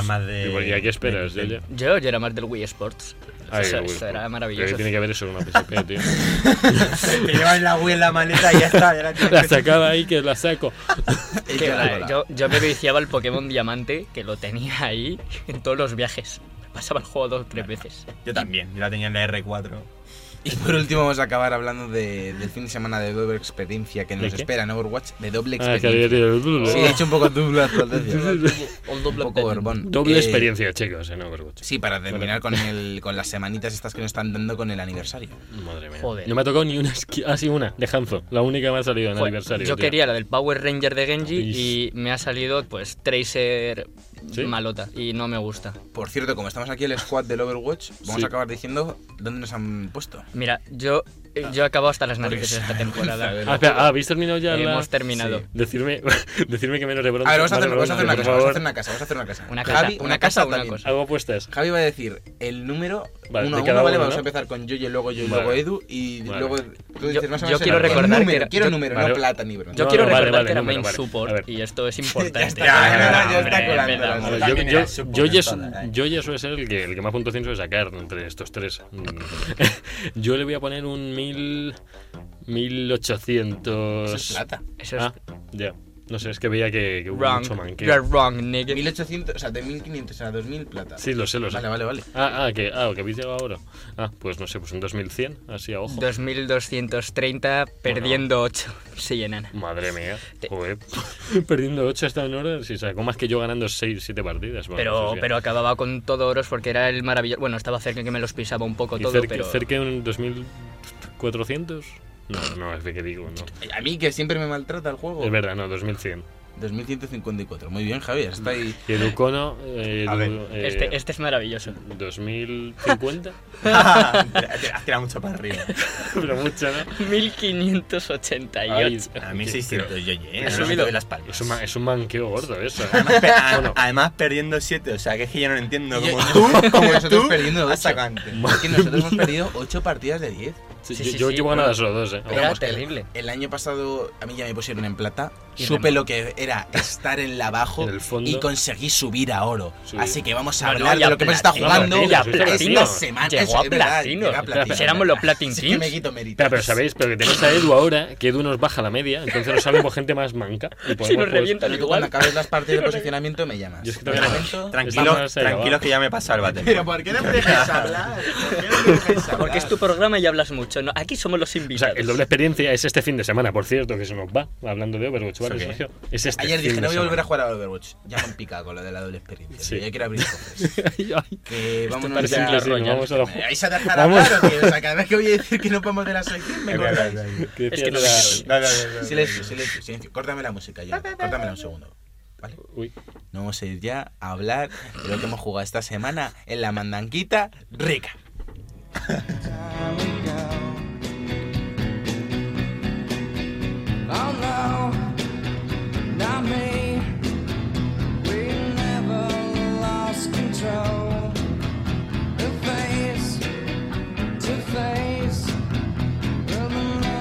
¿Y a qué esperas de ella? Yo era más del Wii Sports. Eso era maravilloso. Tiene que haber eso en una PSP, tío. Te llevas la Wii en la maleta y ya está. La sacaba ahí, que la saco. Yo me viciaba el Pokémon Diamante, que lo tenía ahí en todos los viajes. Pasaba el juego 2 o 3 veces. Yo también, yo la tenía en la R4. Y por último vamos a acabar hablando del fin de semana de doble experiencia que nos espera en Overwatch, de doble experiencia. Sí, he hecho un poco doble experiencia. Un poco borbón. Doble experiencia, chicos, en Overwatch. Sí, para terminar con las semanitas estas que nos están dando con el aniversario. Madre mía. Joder. No me ha tocado ni una... Ah, sí, una, de Hanzo. La única que me ha salido en el aniversario. Yo quería la del Power Ranger de Genji y me ha salido, pues, Tracer... ¿Sí? Malota, y no me gusta. Por cierto, como estamos aquí el squad del Overwatch, vamos a acabar diciendo dónde nos han puesto. Mira, yo he acabado hasta las narices de esta temporada. ¿Habéis terminado ya? Hemos terminado. Sí. Decirme que menos de bronce. A ver, vamos a hacer una casa. Una casa. Hago apuestas. Javi va a decir el número. Vale, uno, vamos a empezar con Yoye, luego Yoye, luego Edu, y luego tú dices más o menos. Yo quiero recordar que era... Quiero número, no plata ni bronce. Yo quiero recordar que era main support, y esto es importante. Ya está colando. Yo ya suele ser el que más puntuación suele sacar entre estos tres. Yo le voy a poner un 1800. Eso es plata. Ya. No sé, es que veía que hubo mucho manqueo. You're wrong, nigga. 1800, o sea, de 1500 a 2000 plata. Sí, lo sé. Vale. Que habéis llegado ahora. Pues no sé, pues un 2100, así a ojo. 2230, perdiendo 8. Sí, enana. Madre mía, joder. Perdiendo 8 hasta en oro, si sacó más que yo ganando 6-7 partidas. Bueno, pero acababa con todo oros porque era el maravilloso. Bueno, estaba cerca que me los pisaba un poco todo, pero... ¿Cerca de un 2400? No, es de que digo, no. A mí que siempre me maltrata el juego. Es verdad, no, 2100. 2154. Muy bien, Javier, está ahí. Y Educono, este es maravilloso. 2050. Has tirado mucho para arriba. Pero mucho, ¿no? 1588. Ay, a mí 600. Yo he subido de las palmas. Es un manqueo gordo eso. Además perdiendo 7, o sea, que es que ya no lo entiendo. Como nosotros perdiendo 8. Es que nosotros hemos perdido 8 partidas de 10. Yo llevo ganadas solo 2, Era terrible. El año pasado a mí ya me pusieron en plata. Supe lo que era estar en la bajo y conseguí subir a oro. Sí. Así que vamos a hablar de lo que hemos estado jugando esta semana. Llegó a platino. Pues éramos los platin teams. Sí, me quito mérito. Pero sabéis, pero que tenemos a Edu ahora, que Edu nos baja la media, entonces nos sale por gente más manca. Y si nos revientan igual. Cuando acabes las partidas de posicionamiento me llamas. Yo es que tranquilo que ya me pasa el bate. Pero ¿por qué no me dejas hablar? Porque es tu programa y hablas mucho. Aquí somos los invitados. O sea, el doble experiencia es este fin de semana, por cierto, que se nos va hablando de Overwatch. Okay. Es este. Ayer dije, no voy a volver a jugar a Overwatch. Ya me han picado con lo de la doble experiencia. Sí. Yo quiero abrir cofres. Vámonos ya a Royal. ¿Me vais a dejar hablar o qué? O sea, cada vez que voy a decir que no podemos de la sección, me cortáis. Es que no. Silencio. Córtame la música, yo. Córtamela un segundo. ¿Vale? Uy. Nos vamos a ir ya a hablar de lo que hemos jugado esta semana en la mandanquita rica.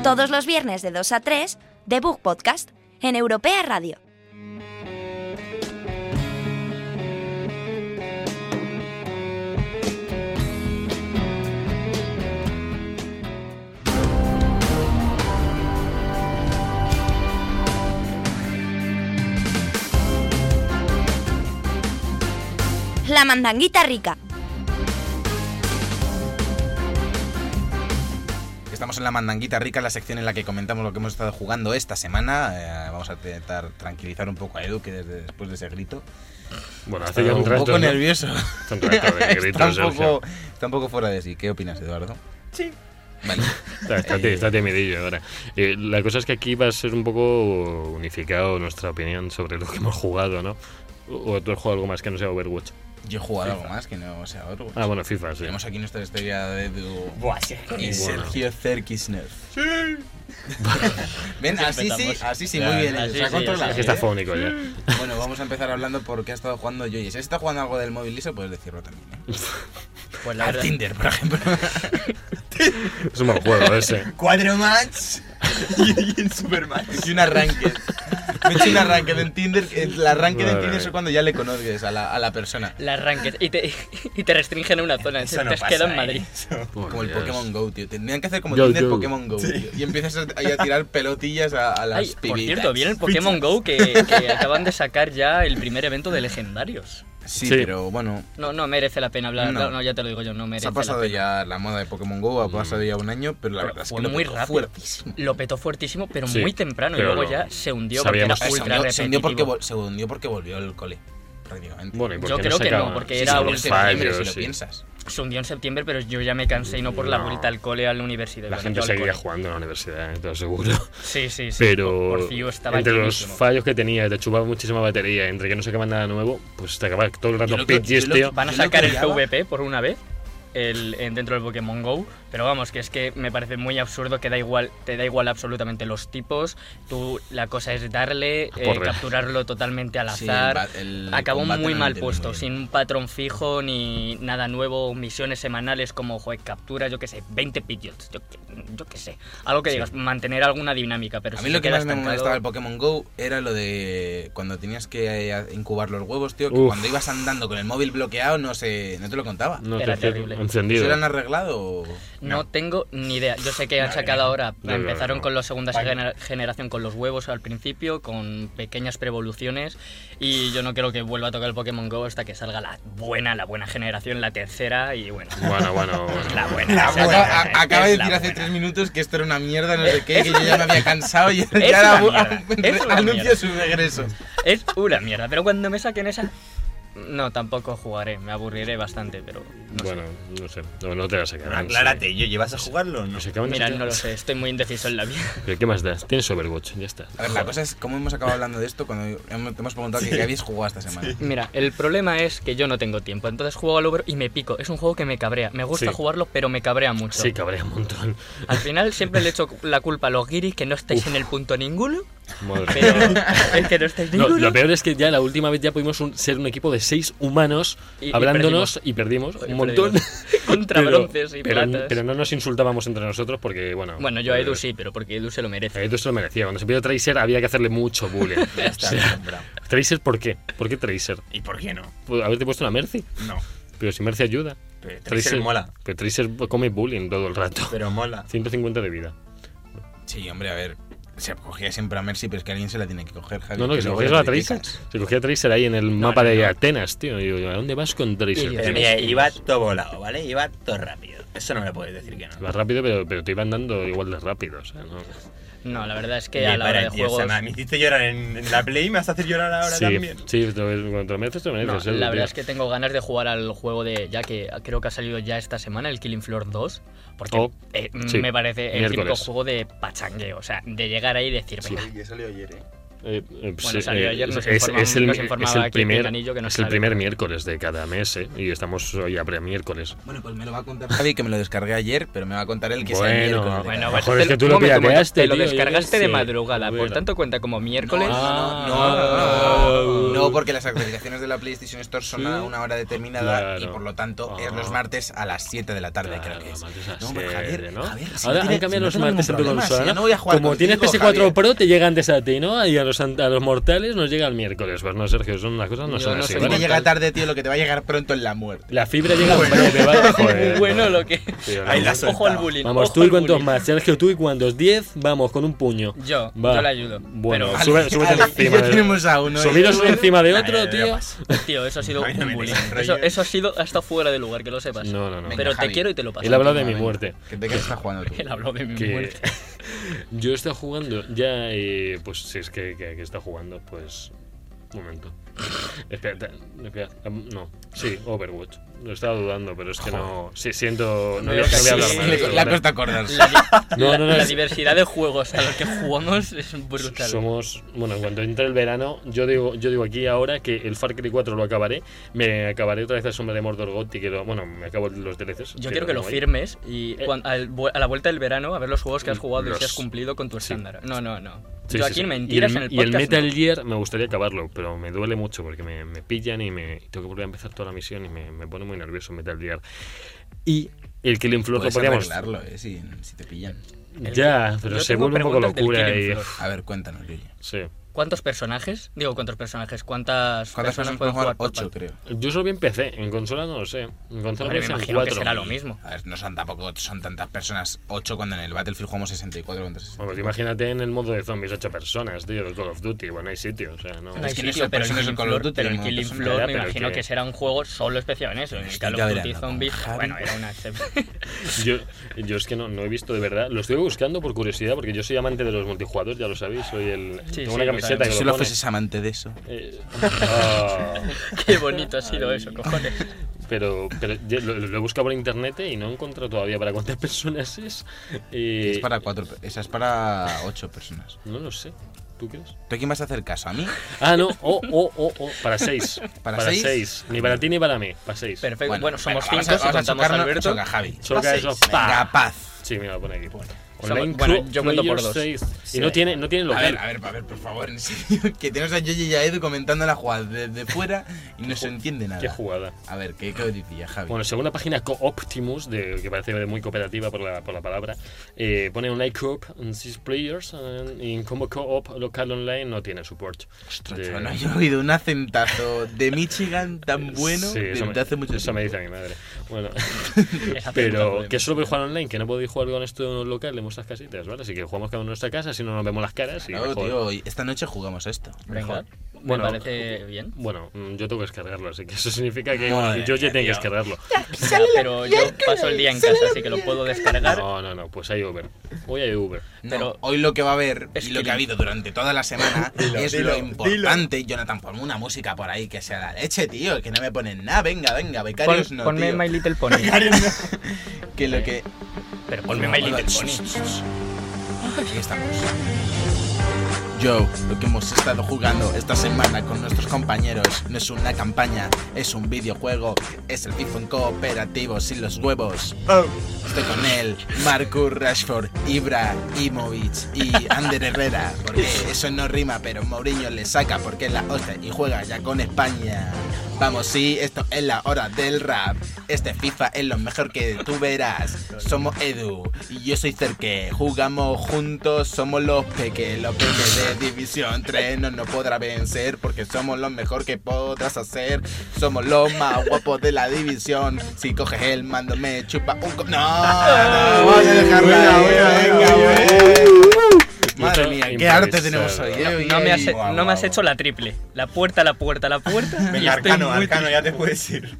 Todos los viernes de 2 a 3, The Book Podcast, en Europea Radio. La mandanguita rica. Estamos en la mandanguita rica, la sección en la que comentamos lo que hemos estado jugando esta semana. Vamos a intentar tranquilizar un poco a Edu, que después de ese grito... Bueno, hace ya un rato, poco nervioso. Está un poco fuera de sí. ¿Qué opinas, Eduardo? Sí. Vale. Está temidillo ahora. La cosa es que aquí va a ser un poco unificado nuestra opinión sobre lo que hemos jugado, ¿no? ¿O tú has jugado algo más que no sea Overwatch? Yo he jugado FIFA. Algo más que no sea Overwatch. Ah, bueno, FIFA, sí. Tenemos aquí nuestra historia de Edu y Sergio Cerqueira. ¡Sí! Ven, así sí, muy bien. Así, o sea, sí, es que está fónico ya. Bueno, vamos a empezar hablando por qué ha estado jugando Yoye. Si está jugando algo del móvil liso, puedes decirlo también, ¿eh? Pues la verdad... Tinder, por ejemplo. Es un mal juego ese. 4 match y en Supermatch. Y un arranque. Me he hecho un arranque en Tinder. El arranque en Tinder es cuando ya le conoces a la persona. El arranque. Y te restringen a una zona. Eso no te has quedado en Madrid. Como el Pokémon GO, tío. Tendrían que hacer como Tinder Pokémon GO, tío. Y empiezas a tirar pelotillas a las pibitas. Por cierto, viene el Pokémon GO que acaban de sacar ya el primer evento de legendarios. Sí, pero bueno... No merece la pena hablar. No, ya te lo digo yo, no merece la pena. Se ha pasado ya la moda de Pokémon GO, ha pasado ya un año, pero la verdad es que lo petó fuertísimo. Lo petó fuertísimo, pero muy temprano, y luego ya se hundió porque era ultra repetitivo. Se hundió porque volvió al cole, prácticamente. Bueno, yo creo que no, porque era un septiembre, si lo piensas. Se hundió en septiembre, pero yo ya me cansé y no por la vuelta al cole, a la universidad. La gente seguiría jugando en la universidad, te lo seguro. Sí. Pero entre los fallos que tenía, te chupaba muchísima batería, entre que no sacaban nada nuevo, pues te acababa todo el rato pitches, tío. Van a sacar el PvP por una vez dentro del Pokémon GO, pero vamos, que es que me parece muy absurdo que te da igual absolutamente los tipos. Tú, la cosa es darle, capturarlo totalmente al azar. Sí, acabó muy mal puesto, sin un patrón fijo ni nada nuevo, misiones semanales como, captura, yo qué sé, 20 Pidgeots, yo qué sé. Algo que digas, mantener alguna dinámica, pero a mí lo que más me molestaba del Pokémon GO era lo de cuando tenías que incubar los huevos, tío, que cuando ibas andando con el móvil bloqueado, no te lo contaba. No, era terrible. ¿Se lo han arreglado o...? No tengo ni idea. Yo sé que han sacado ahora... Empezaron con la segunda generación con los huevos al principio, con pequeñas preevoluciones, y yo no creo que vuelva a tocar el Pokémon GO hasta que salga la buena generación, la tercera, y bueno. Bueno. La buena. Acaba de decir hace 3 minutos que esto era una mierda, no sé qué, que yo ya me había cansado y ya anuncio su regreso. Es una mierda, pero cuando me saquen esa... No, tampoco jugaré, me aburriré bastante, pero no bueno, sé. No sé, no te vas a quedar. Aclárate, sí. ¿Yo llevas a jugarlo o no? Mira, no lo sé, estoy muy indeciso en la vida. ¿Pero qué más das? Tienes Overwatch, ya está. A ver, la cosa es cómo hemos acabado hablando de esto cuando te hemos preguntado sí. qué habéis jugado esta semana. Sí. Mira, el problema es que yo no tengo tiempo, entonces juego al Overwatch y me pico. Es un juego que me cabrea, me gusta sí. jugarlo, pero me cabrea mucho. Sí, cabrea un montón. Al final siempre le echo la culpa a los guiris que no estáis en el punto ninguno. Madre. Pero es que no estáis ninguno. Lo peor es que ya la última vez ya pudimos ser un equipo de 6 humanos hablándonos y perdimos un montón. Contra bronces y platas. Pero no nos insultábamos entre nosotros porque, bueno... Bueno, yo a Edu sí, pero porque Edu se lo merece. A Edu se lo merecía. Cuando se pidió Tracer había que hacerle mucho bullying. Ya está, ¿Tracer por qué? ¿Por qué Tracer? ¿Y por qué no? ¿Haberte puesto una Mercy? No. Pero si Mercy ayuda. Pero Tracer mola. Pero Tracer come bullying todo el rato. Pero mola. 150 de vida. Sí, hombre, a ver... Se cogía siempre a Mercy, pero es que alguien se la tiene que coger, Javi. No, que se cogía a Tracer. Se cogía a Tracer ahí en el mapa de Atenas, tío. Y digo, ¿a dónde vas con Tracer? Pero mira, iba todo volado, ¿vale? Iba todo rápido. Eso no me puedes decir que no. Iba rápido, pero te iban dando igual de rápido, o sea, ¿no? No, la verdad es que a la hora de juegos... O sea, me hiciste llorar en la Play y me vas a hacer llorar ahora también. Sí, cuando te mereces, te mereces. La verdad es que tengo ganas de jugar al juego de... Ya que creo que ha salido ya esta semana, el Killing Floor 2. Porque me parece el típico juego de pachangueo. O sea, de llegar ahí y decir... Sí, que salió ayer, bueno, salió ayer, es el primer miércoles de cada mes, y estamos hoy a miércoles. Bueno, pues me lo va a contar Javi, que me lo descargué ayer, pero me va a contar él que es el miércoles. Bueno, mejor es que tú lo pirateaste, te lo descargaste de madrugada, por tanto cuenta como miércoles. No, porque las actualizaciones de la PlayStation Store son a una hora determinada y por lo tanto es los martes a las 7 de la tarde, creo que es. No, Javier, ahora han cambiado los martes en tu consola. Como tienes PS4 Pro, te llega antes a ti, ¿no? Y a los mortales nos llega el miércoles. Pues no, Sergio, son las cosas no son así. Si te llega tarde, tío, lo que te va a llegar pronto es la muerte. La fibra llega breve, ¿vale? Joder, bueno, lo que... Tío, no, ahí la ojo al bullying. Vamos, tú y cuantos más, Sergio, tú y cuantos 10, vamos, con un puño. Yo le ayudo. Bueno, pero... súbete encima de... Subiros encima de otro, tío. Tío, eso ha sido un bullying. Eso ha sido hasta fuera de lugar, que lo sepas. No. Pero te quiero y te lo paso. Él habló de mi muerte. ¿Qué te estás jugando tú? Él habló de mi muerte. Yo he estado jugando ya, pues si es que está jugando, pues... Un momento. Espera. No. Sí, Overwatch. Lo estaba dudando, pero es que no... Sí, siento... No voy a hablar más. La costa acordar. La diversidad de juegos a los que jugamos es brutal. Somos... Bueno, en cuanto entre el verano, yo digo aquí ahora que el Far Cry 4 lo acabaré. Me acabaré otra vez la Sombra de Mordor Gotti, que bueno, me acabo los DLCs. Yo quiero que lo firmes y a la vuelta del verano a ver los juegos que has jugado y si has cumplido con tu estándar. No. Sí, yo aquí mentiras en el podcast. Y el Metal Gear me gustaría acabarlo, pero me duele mucho porque me pillan y me tengo que volver a empezar toda la misión y me pone muy nervioso Metal Gear. Y el Killing Floor lo podríamos... Puedes arreglarlo, si te pillan. Ya, pero se vuelve un poco locura y... A ver, cuéntanos, Lili. Sí. ¿Cuántas personas pueden jugar? 8, creo. Yo solo empecé. En consola no lo sé. En consola me imagino 4. Que será lo mismo. A ver, no son tampoco son tantas personas. 8 cuando en el Battlefield jugamos 64 contra 64. Bueno, imagínate en el modo de zombies 8 personas, tío, del Call of Duty. Bueno, hay sitio, o sea, no hay sitio, pero el Call of Duty. Pero el Killing Floor me imagino que será un juego solo especial en eso. En el Call of Duty Zombies, bueno, era una excepción. Yo es que no he visto de verdad. Lo estoy buscando por curiosidad, porque yo soy amante de los multijugadores, ya lo sabéis. Soy el... Tengo una camiseta. Si lo fueses amante de eso. Qué bonito ha sido eso, cojones. Pero lo he buscado por internet y no he encontrado todavía para cuántas personas es. Es para 4, esa es para 8 personas. No lo sé. ¿Tú crees? ¿Tú a quién vas a hacer caso? ¿A mí? Ah, no. Para 6. ¿Para 6? Ni para ti ni para mí. Para 6. Perfecto. Bueno, somos 5. Vamos a Alberto. Choca, Javi. Choca eso. Capaz. Sí, mira, lo pone aquí. Bueno, yo cuento por 2. Y sí. no tiene local. A ver, por favor, en serio, que tenemos a Yoye y a Edu comentando la jugada desde fuera y no se entiende nada. ¿Qué jugada? A ver, ¿qué decía Javi? Bueno, según la página Co-Optimus, que parece muy cooperativa por la palabra, pone online co-op en 6 players y en combo co-op local online no tiene support. Ostras, no he oído un acentazo de Michigan tan bueno desde hace mucho tiempo. Eso me dice mi madre. Bueno, pero que solo podéis jugar online, que no podéis jugar con esto local, nuestras casitas, ¿vale? Así que jugamos cada uno en nuestra casa, si no nos vemos las caras. Claro, tío, esta noche jugamos esto. Venga. bueno, me parece bien. Bueno, yo tengo que descargarlo, así que eso significa que yo ya tengo que descargarlo. Pero yo paso el día en casa, así que lo puedo descargar. No, pues hay Uber. Hoy hay Uber. Pero hoy lo que va a haber y lo que ha habido durante toda la semana es lo importante. Jonathan, ponme una música por ahí que sea la leche, tío, que no me ponen nada. Venga, becarios no, tío. Ponme My Little Pony. Que lo que... Pero ponme My Little Pony. Aquí estamos. Yo, lo que hemos estado jugando esta semana con nuestros compañeros no es una campaña, es un videojuego, es el FIFA en cooperativo sin los huevos. Oh. Estoy con él, Marcus Rashford, Ibra, Imovic y Ander Herrera, porque eso no rima, pero Mourinho le saca porque es la hostia y juega ya con España. Vamos, sí, esto es la hora del rap. Este FIFA es lo mejor que tú verás. Somos Edu y yo soy Cerque. Jugamos juntos, somos los peques de División 3. No nos podrá vencer porque somos lo mejor que podrás hacer. Somos los más guapos de la división. Si coges el mando me chupa un... No, voy a dejarla. Venga. Madre mía, qué arte tenemos hoy. No me has hecho la triple. La puerta. Venga, Arcano, ya te puedes ir.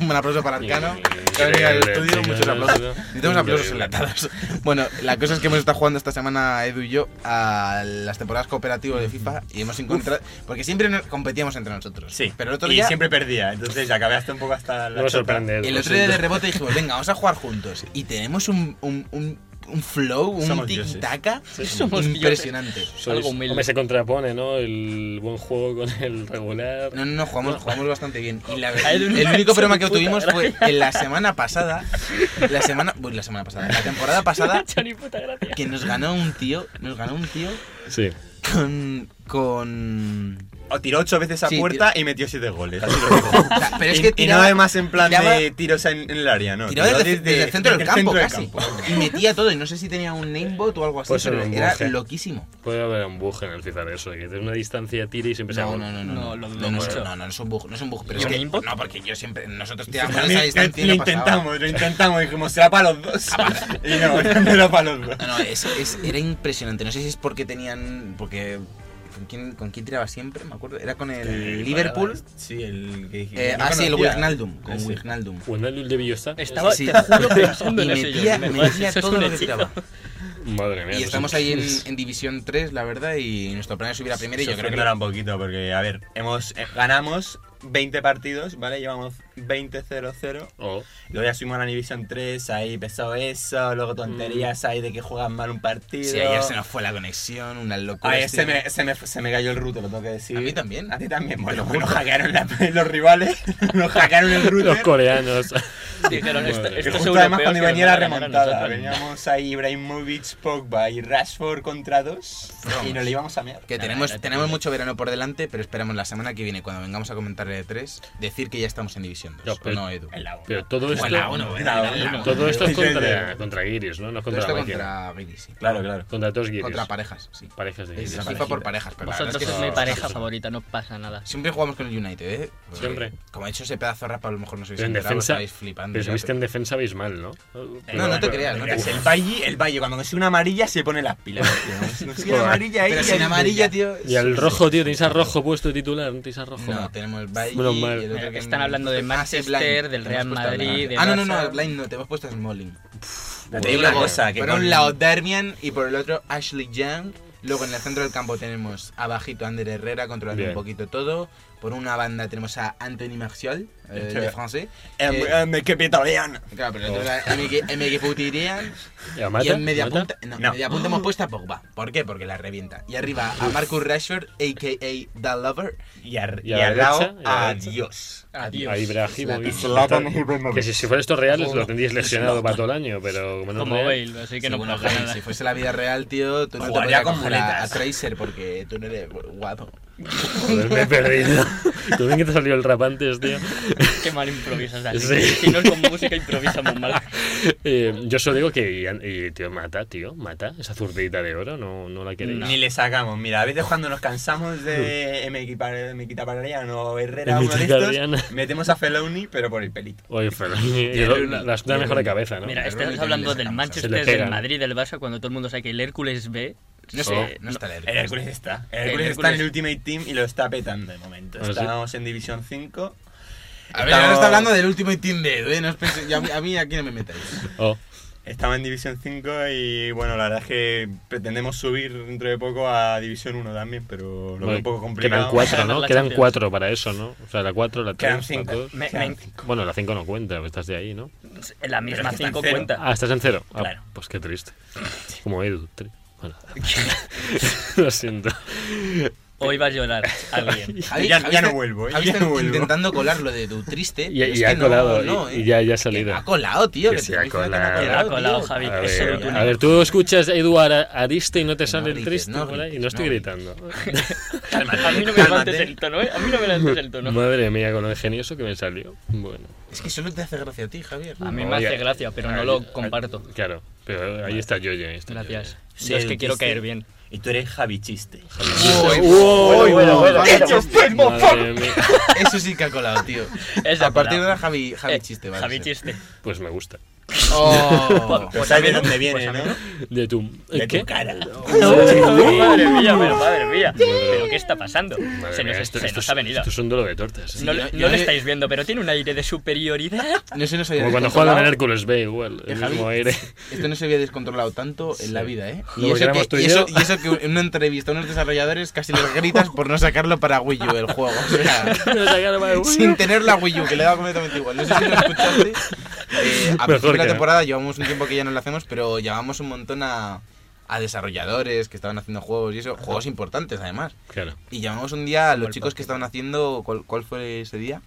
Un aplauso para Arcano. Estudio, muchos aplausos. Necesitamos aplausos enlatados. Bueno, la cosa es que hemos estado jugando esta semana, Edu y yo, a las temporadas cooperativas de FIFA y hemos encontrado... Porque siempre nos competíamos entre nosotros. Sí, pero el otro día... Y siempre perdía, entonces acabaste un poco hasta la chota. El otro día de rebote dijimos, venga, vamos a jugar juntos. Y tenemos un flow, un tic-taca impresionante. Algo se contrapone, ¿no? El buen juego con el regular. No, jugamos bastante bien. Y el único problema que tuvimos fue en la temporada pasada, que nos ganó un tío. Sí. Tiró 8 veces a puerta y metió 7 goles. Pero es que tiraba, y no además en plan de tiros en el área, ¿no? Tiraba desde el centro del campo, casi. Y metía todo, y no sé si tenía un namebot o algo así, pero era loquísimo. Puede haber un bug en el FIFA de eso, que tiene una distancia, tira y siempre se... No, no es un bug. Pero es que no, porque yo siempre... Nosotros tiramos esa distancia y lo intentamos, dijimos, será para los dos. Y no, era para los dos. Era impresionante, no sé si es porque tenían... ¿Con quién tiraba siempre? Me acuerdo. Era con el Liverpool. Sí, el que dije. El Wijnaldum. Con Wijnaldum. Wijnaldum debió estar. Estaba pensando en eso. Metía todo lo que tiraba. Madre mía. Y estamos ahí en División 3, la verdad. Y nuestro plan es subir a primera. Y yo creo que era un poquito, porque, a ver, ganamos 20 partidos, ¿vale? Llevamos 20-0-0. Luego ya subimos a la División 3, ahí pesado eso, luego tonterías ahí de que juegan mal un partido. Sí, ayer se nos fue la conexión, una locura. Ayer se me cayó el router, lo tengo que decir. A mí también. A ti también. Bueno, nos hackearon los rivales, nos hackearon el router. Los coreanos. Dijeron esto justo además cuando venía la remontada. Veníamos ahí Ibrahimovic, Pogba y Rashford contra 2 y nos le íbamos a mear. Que tenemos mucho verano por delante, pero esperamos la semana que viene, cuando vengamos a comentar de 3, decir que ya estamos en División 2. No, Edu. Pero todo esto... Todo esto es contra guiris, ¿no? No es contra guiris, sí. Claro. Contra todos guiris. Contra parejas, sí. Parejas de guiris. Es FIFA por parejas, pero vosotros es mi pareja favorita, no pasa nada. Siempre jugamos con el United, ¿eh? Siempre. Como ha hecho ese pedazo rap, a lo mejor no sois enterado, estáis flipando. Pero sabéis que en defensa veis mal, ¿no? No te creas. El Valle, cuando consigue una amarilla, se pone las pilas. Consigue una amarilla ahí. Pero sin amarilla, tío... Y al rojo, tío, tenéis a rojo puesto titular, no tenéis a rojo. No, tenemos que están hablando de Manchester, del Real Madrid... No, Blind no, te hemos puesto Smalling. Te digo una cosa... Por un lado Darmian y por el otro Ashley Young. Luego en el centro del campo tenemos abajito a Ander Herrera, controlando un poquito todo. Por una banda tenemos a Anthony Martial, de francés. Que pitarían. Claro, pero que putirían. Y en media punta hemos puesto a Pogba. ¿Por qué? Porque la revienta. Y arriba a Marcus Rashford, a.k.a. The Lover. Y al lado a Dios. A Ibrahimovic. Que si fuera esto real, lo tendríais lesionado para todo el año. Pero como Bale, así que no puedo ganar. Si fuese la vida real, tío, tú no te podrías coger a Tracer porque tú no eres guapo. Joder, me he perdido. Tú bien que te salió el rap antes, tío. Qué mal improvisas, Dani. Sí. Si no es con música, improvisamos mal. Yo solo digo que tío, mata esa zurdita de oro, no la queréis. Ni le sacamos. Mira, a veces cuando nos cansamos de Mkhitaryan o Herrera, uno de estos, metemos a Fellaini, pero por el pelito. Oye, Fellaini, las una mejor de cabeza, ¿no? Mira, estamos hablando del Manchester, del Madrid, del Barça, cuando todo el mundo sabe que el Hércules B No sé, no está el Hércules. El Hércules está en el Ultimate Team y lo está petando de momento. Bueno, estamos en División 5. A ver, ahora está hablando del Ultimate Team de Edu, ¿eh? No os penséis, a mí aquí no me metáis. Estamos en División 5 y bueno, la verdad es que pretendemos subir dentro de poco a División 1 también, pero lo veo un poco complicado. Quedan 4, ¿no? Quedan 4 para eso, ¿no? O sea, la 4, la 3, quedan 5. Bueno, la 5 no cuenta, estás de ahí, ¿no? La misma 5 cuenta. Ah, estás en 0. Ah, claro. Pues qué triste. Como Edu. Bueno, lo siento. Hoy va a llorar alguien. Ya no vuelvo. Había intentando colar lo de tu triste. Y ha colado, y ya ha salido. Ha colado, tío. Que se ha colado, Javi. A ver, tú escuchas Eduard Ariste y no te sale el triste. Y no estoy gritando. A mí no me levantes el tono, ¿eh? A mí no me levantes el tono. Madre mía, con lo ingenioso que me salió. Bueno. Es que solo te hace gracia a ti, Javier. A mí me hace gracia, pero no lo comparto. Claro, pero ahí está Yoye. Gracias. Sí, es que quiero caer bien. Y tú eres Javi Chiste. Eso sí que ha colado, tío. A partir de ahora Javi Chiste, ¿vale? Javi Chiste. Pues me gusta. Pues sabes de dónde viene, ¿no? De tu cara. Madre mía. ¿Pero qué está pasando? Se nos ha venido. Esto es un duelo de tortas. No lo estáis viendo, pero tiene un aire de superioridad. No se nos había descontrolado. Como cuando juegan en Hércules B, igual. El mismo aire. Esto no se había descontrolado tanto en la vida, ¿eh? Y eso que en una entrevista a unos desarrolladores casi les gritas por no sacarlo para Wii U el juego. O sea, sin tener la Wii U, que le da completamente igual. No sé si lo escuchaste. A principio de la temporada llevamos un tiempo que ya no lo hacemos, pero llamamos un montón a desarrolladores que estaban haciendo juegos y eso, juegos importantes además. Claro. Y llamamos un día a los chicos que estaban haciendo. ¿Cuál fue ese día?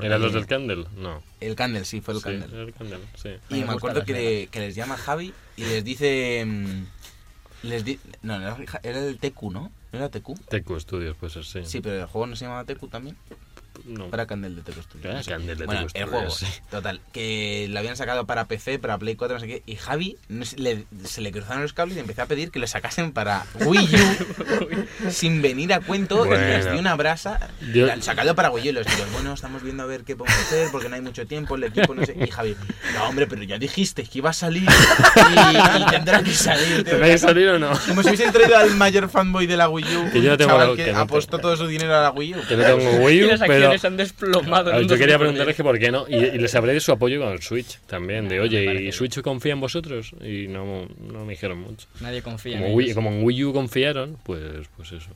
¿Eran los del Candle? No. El Candle, sí, fue el Candle. Sí, el Candle, sí. Y me acuerdo que les llama Javi y les dice. No, era el TQ, ¿no? ¿No era TQ? TQ Studios, pues sí. Sí, pero el juego no se llamaba TQ también. No. Para Candle de Teco Studios. Bueno, el juego, sí. Total, que lo habían sacado para PC, para Play 4, no sé qué. Y Javi se le cruzaron los cables y empezó a pedir que lo sacasen para Wii U sin venir a cuento. Bueno. Les dio una brasa. Sacado para Wii U. Los chicos, bueno, estamos viendo a ver qué podemos hacer porque no hay mucho tiempo. El equipo no sé. Y Javi, no, hombre, pero ya dijiste que iba a salir y tendrá que salir. ¿Tendrá que salir o no? Como si hubiese traído al mayor fanboy de la Wii U. Que yo no tengo chaval que no apostó todo su dinero a la Wii U. Que no tengo Wii U, pero. Han desplomado. Yo quería preguntarles que por qué no. Y les hablé de su apoyo con el Switch también. De oye, ¿y Switch confía en vosotros? Y no me dijeron mucho. Nadie confía en ellos. Como en Wii U confiaron, pues eso.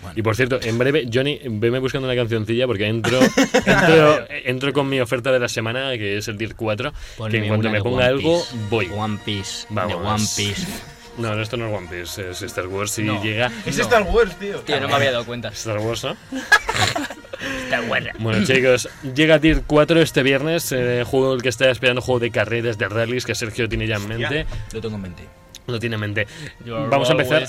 Bueno. Y por cierto, en breve, Johnny, venme buscando una cancioncilla porque entro con mi oferta de la semana, que es el Tier 4. Ponme que en cuanto me ponga algo, voy. One Piece. Vamos. De One Piece. No, esto no es One Piece, es Star Wars y no. Llega. Es Star Wars, tío. Tío, no me había dado cuenta. Star Wars, ¿no? Star Wars. Bueno, chicos, llega Tier 4 este viernes, juego el que está esperando, juego de carreras, de rallies, que Sergio tiene ya en mente. Lo tengo en mente. Lo tiene en mente. Vamos a empezar.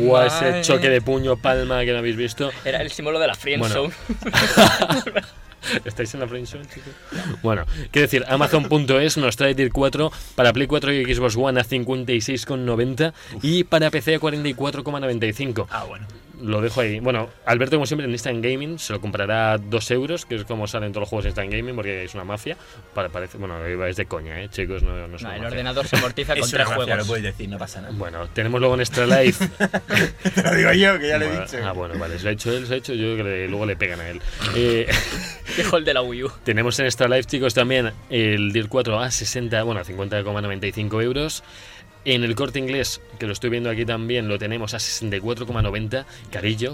Guau, ese choque de puño, palma que no habéis visto. Era el símbolo de la friendzone. Bueno. ¿Estáis en la previsión, chicos? Bueno, quiero decir, Amazon.es nos trae Tier 4 para Play 4 y Xbox One a 56,90 y para PC a 44,95. Ah, bueno. Lo dejo ahí. Bueno, Alberto, como siempre, en Instant Gaming se lo comprará a 2 euros, que es como salen todos los juegos de Instant Gaming, porque es una mafia. Parece, bueno, es de coña, chicos. No es una mafia. El ordenador se amortiza con 3 juegos. Lo puedes decir, no pasa nada. Bueno, tenemos luego en Extra Life. Te lo digo yo, que ya lo he dicho. Ah, bueno, vale. Se lo ha hecho yo, que luego le pegan a él. Dijo el de la Wii U. Tenemos en Extra Life, chicos, también el Tier 4 a 50,95 euros. En el Corte Inglés, que lo estoy viendo aquí también, lo tenemos a 64,90,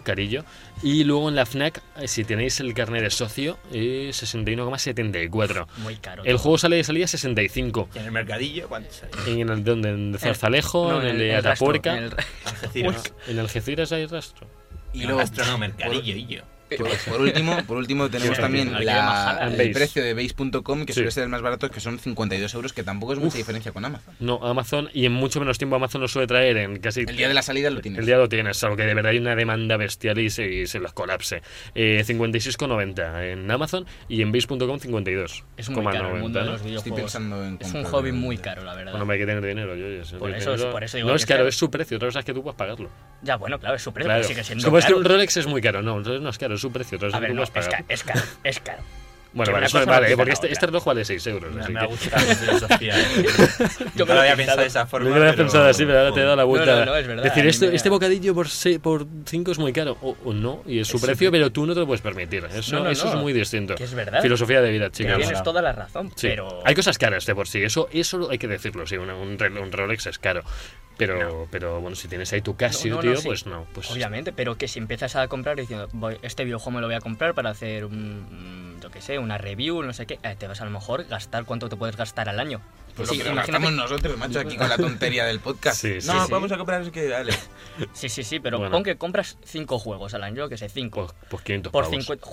carillo. Y luego en la FNAC, si tenéis el carnet de socio, 61,74. Muy caro. El juego sale de salida 65. ¿Y en el Mercadillo cuánto sale? ¿En el Zarzalejo? No, ¿En el de Atapuerca? ¿En Algeciras hay rastro? Y luego no, Mercadillo y yo. Por último tenemos también el precio de Base.com, que suele ser el más barato, que son 52 euros, que tampoco es mucha diferencia con Amazon. No, Amazon, y en mucho menos tiempo Amazon lo suele traer en casi... El día de la salida lo tienes. El día lo tienes, aunque de verdad hay una demanda bestial y se los colapse. 56,90 en Amazon y en Base.com 52. Es muy caro el mundo de los videojuegos. Es un hobby muy caro, la verdad. Bueno, me hay que tener dinero. Por eso digo, no es caro, es su precio. Otra cosa es que tú puedas pagarlo. Ya, bueno, claro, es su precio, sigue siendo caro. Como es que un Rolex es muy caro, no, entonces no es caro. Su precio, a ver, no, es caro. Bueno, vale, eso vale, porque este reloj vale 6 euros. Así me ha gustado la filosofía. Yo me lo había pensado de esa forma. Yo me lo había pensado así, pero ahora te he dado la vuelta. No, es verdad. Es decir, este bocadillo por 5 es muy caro, o no, y es su precio, pero tú no te lo puedes permitir. Eso es muy distinto. Que es verdad. Filosofía de vida, chicos. Tienes toda la razón, pero... Hay cosas caras de por sí, eso hay que decirlo, sí, un Rolex es caro. Pero bueno, si tienes ahí tu Casio, tío, pues no. Pues... Obviamente, pero que si empiezas a comprar diciendo, este videojuego me lo voy a comprar para hacer yo qué sé, una review, no sé qué, te vas a lo mejor gastar cuánto te puedes gastar al año. Pues sí, imagínate nosotros, macho, aquí con la tontería del podcast. Sí, sí, vamos a comprar eso que dale. Sí, pero bueno, aunque compras 5 juegos al año, yo que sé, 5. Pues 500 por 50.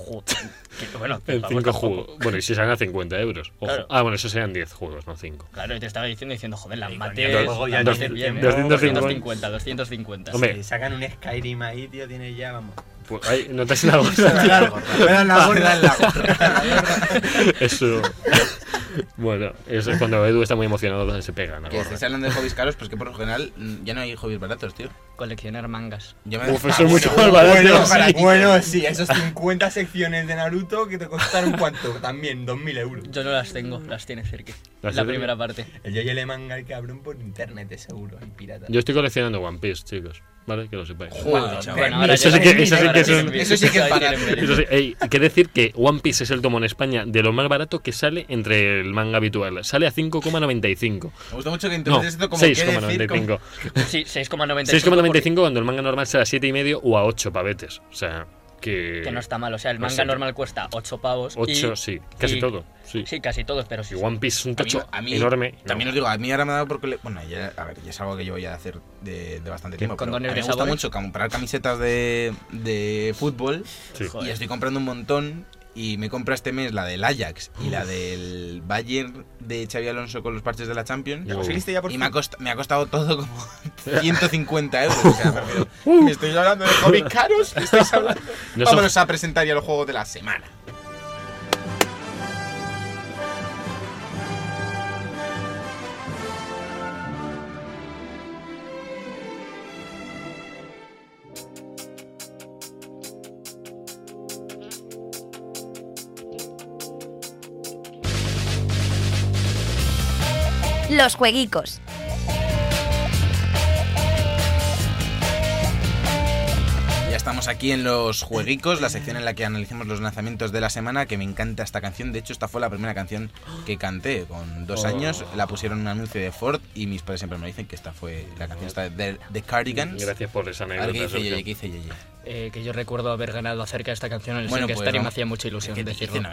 Bueno, 5 juegos. Bueno, y si salen a 50 euros. Claro. Ah, bueno, eso serían 10 juegos, no 5. Claro, y te estaba diciendo, joder, las mates. 250. Hombre, si sacan un Skyrim ahí, tío, tienes ya, vamos. Pues ahí, no te has la gorra. Eso. Bueno, eso es cuando Edu está muy emocionado, se pega. Que estés hablando de hobbies caros, pues que por lo general ya no hay hobbies baratos, tío. Coleccionar mangas. Uf, eso es mucho más barato. Bueno, sí, esos 50 secciones de Naruto que te costaron ¿cuánto? También, 2.000 euros. Yo no las tengo, las tiene Cerque. La primera parte. El Yoye le manga el cabrón por internet, de seguro, el pirata. Yo estoy coleccionando One Piece, chicos. Vale, que lo sepáis. Bueno, eso sí que es barato. Hay que decir que One Piece es el tomo en España de lo más barato que sale entre el manga habitual. Sale a 5,95. Me gusta mucho que interpretes esto como 6,95. Sí, 6,95. 6,95 cuando el manga normal sale a 7,5 o a 8 pavetes. O sea, que no está mal. O sea, el manga normal cuesta 8 pavos. 8, y... sí. Casi todo. Sí, casi todos, pero sí. Y One Piece es un cacho enorme. También os digo, a mí ahora me ha dado porque... Bueno, ya, a ver, ya es algo que yo voy a hacer de bastante tiempo. Pero a mí me gusta mucho comprar camisetas de fútbol. Sí. Y estoy comprando un montón. Y me compré este mes la del Ajax y la del Bayern de Xabi Alonso con los parches de la Champions. Y me ha costado todo como 150 euros. O sea, me estoy hablando de hobbies caros. Estáis hablando. Vámonos a presentar ya los juegos de la semana. Los jueguicos. Ya estamos aquí en los jueguicos, la sección en la que analizamos los lanzamientos de la semana, que me encanta esta canción. De hecho, esta fue la primera canción que canté con 2 años. La pusieron en un anuncio de Ford y mis padres siempre me dicen que esta fue la canción esta de The Cardigans. Gracias por esa anécdota. ¿Qué hice Yoye? Que yo recuerdo haber ganado acerca de esta canción en el SingStar y me hacía mucha ilusión decirlo.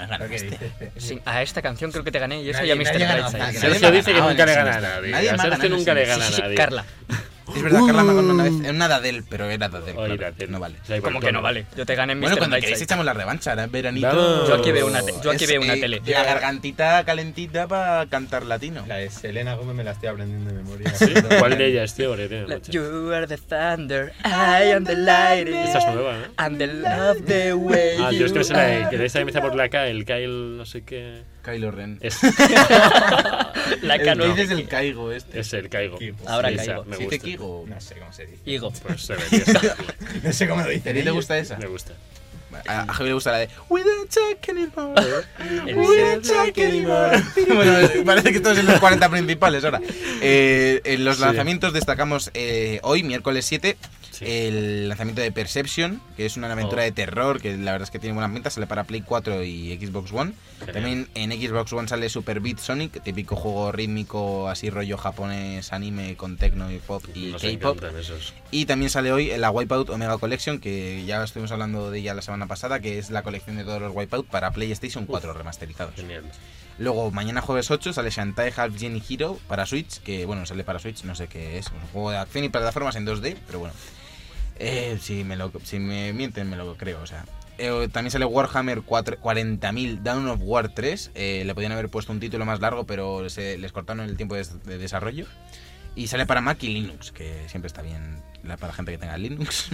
A esta canción creo que te gané y eso ya me está ganando. Sergio dice que nunca le gana a nadie. A Sergio nunca le gana a nadie. Carla. Es verdad, Carla me ganó una vez. En nada del, pero era Dadel. No vale. Como que no vale. Yo te gané en Mr. Bueno, cuando queréis echamos la revancha, ahora en veranito. Yo aquí veo una tele. La gargantita calentita para cantar latino. La de Selena Gómez me la estoy aprendiendo de memoria. ¿Cuál de ellas, tío? You are the thunder, I am the lightning. Esta es nueva, ¿no? And the love the way. Ah, yo es que me sale. Queréis empezar por la K, el Kyle, no sé qué. Kylo Ren. La K no es el Caigo este. Es el Caigo. Ahora Caigo. Me gusta. No sé cómo se dice. Higo. Pues se ve. No sé cómo lo dice. ¿A ti te gusta esa? Me gusta. A Javi le gusta la de We don't talk anymore. We don't talk anymore. Bueno, parece que todos en los 40 principales ahora. En los lanzamientos destacamos hoy, miércoles 7, el lanzamiento de Perception, que es una aventura de terror, que la verdad es que tiene buenas ventas. Sale para Play 4 y Xbox One. Genial. También en Xbox One sale Super Beat Sonic, típico juego rítmico así rollo japonés, anime, con techno y pop y K-pop. Y también sale hoy la Wipeout Omega Collection, que ya estuvimos hablando de ella la semana pasada, que es la colección de todos los Wipeout para PlayStation 4 remasterizados. Genial. Luego, mañana jueves 8, sale Shantae Half Genie Hero para Switch, que bueno, sale para Switch, no sé qué es, un juego de acción y plataformas en 2D, pero bueno. Si me mienten me lo creo, o sea. También sale Warhammer 40.000 Dawn of War 3. Le podían haber puesto un título más largo, pero les cortaron el tiempo de desarrollo. Y sale para Mac y Linux, que siempre está bien para gente que tenga Linux.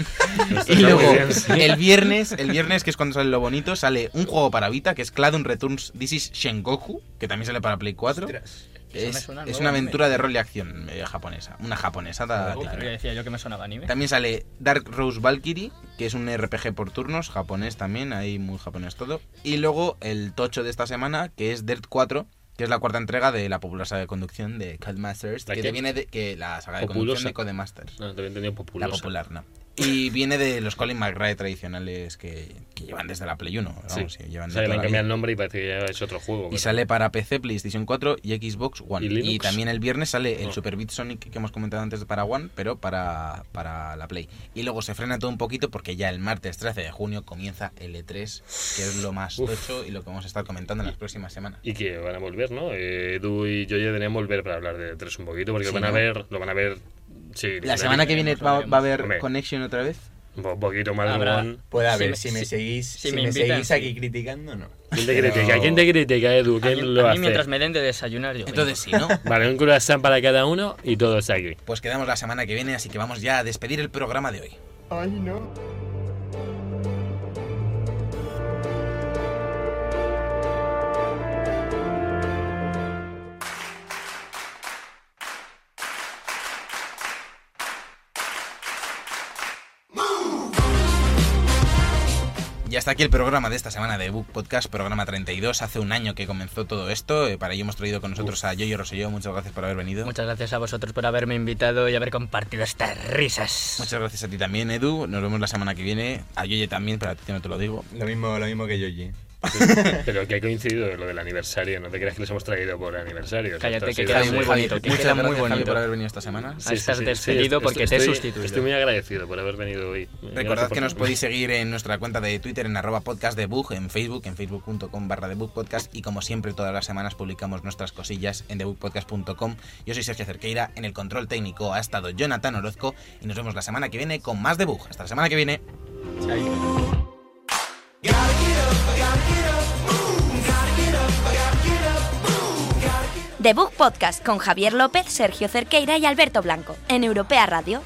Y luego, el viernes, que es cuando sale lo bonito, sale un juego para Vita, que es Cladun Returns This is Sengoku, que también sale para Play 4. Ostras. Es una aventura de rol y acción japonesa. Una japonesada. Decía yo que me sonaba anime. También sale Dark Rose Valkyrie, que es un RPG por turnos, japonés también, ahí muy japonés todo. Y luego el tocho de esta semana, que es Dirt 4, que es la cuarta entrega de la popular saga de conducción de Codemasters, que viene de que la saga de conducción de Codemasters. No, te había entendido popular. La popular, no. Y viene de los Colin McRae tradicionales que llevan desde la Play 1. Vamos, sí. Llevan desde la cambiar el nombre y parece que ya es otro juego. Y sale para PC, PlayStation 4 y Xbox One. Y también el viernes sale el Super Beat Sonic que hemos comentado antes para One, pero para la Play. Y luego se frena todo un poquito porque ya el martes 13 de junio comienza E3, que es lo más tocho y lo que vamos a estar comentando en las próximas semanas. Y que van a volver, ¿no? Edu y yo ya teníamos volver para hablar de E3 un poquito, porque lo van a ver... Sí, la semana que viene va a haber Connection otra vez. Un poquito más. Puede haber, si me seguís aquí criticando, no. ¿Quién te critica, Edu? A mí mientras me den de desayunar yo. Entonces sí, ¿no? Vale, un croissant para cada uno y todos aquí. Pues quedamos la semana que viene, así que vamos ya a despedir el programa de hoy. Ay, no. Hasta aquí el programa de esta semana de Book Podcast, programa 32. Hace un año que comenzó todo esto. Para ello hemos traído con nosotros a Yoye Roselló. Muchas gracias por haber venido. Muchas gracias a vosotros por haberme invitado y haber compartido estas risas. Muchas gracias a ti también, Edu. Nos vemos la semana que viene. A Yoye también, pero a ti no te lo digo. Lo mismo que Yoye. Pero que ha coincidido lo del aniversario. No te creas que los hemos traído por aniversario. Cállate, que queda muy bonito. Muchas gracias por haber venido esta semana. Estás despedido porque te he sustituido. Estoy muy agradecido por haber venido hoy. Recordad que nos podéis seguir en nuestra cuenta de Twitter, en @podcastdebug, en Facebook, en facebook.com/debugpodcast. Y como siempre, todas las semanas publicamos nuestras cosillas en debugpodcast.com. Yo soy Sergio Cerqueira. En el control técnico ha estado Jonathan Orozco. Y nos vemos la semana que viene con más debug. Hasta la semana que viene. Chao. Debug Podcast con Javier López, Sergio Cerqueira y Alberto Blanco en Europea Radio.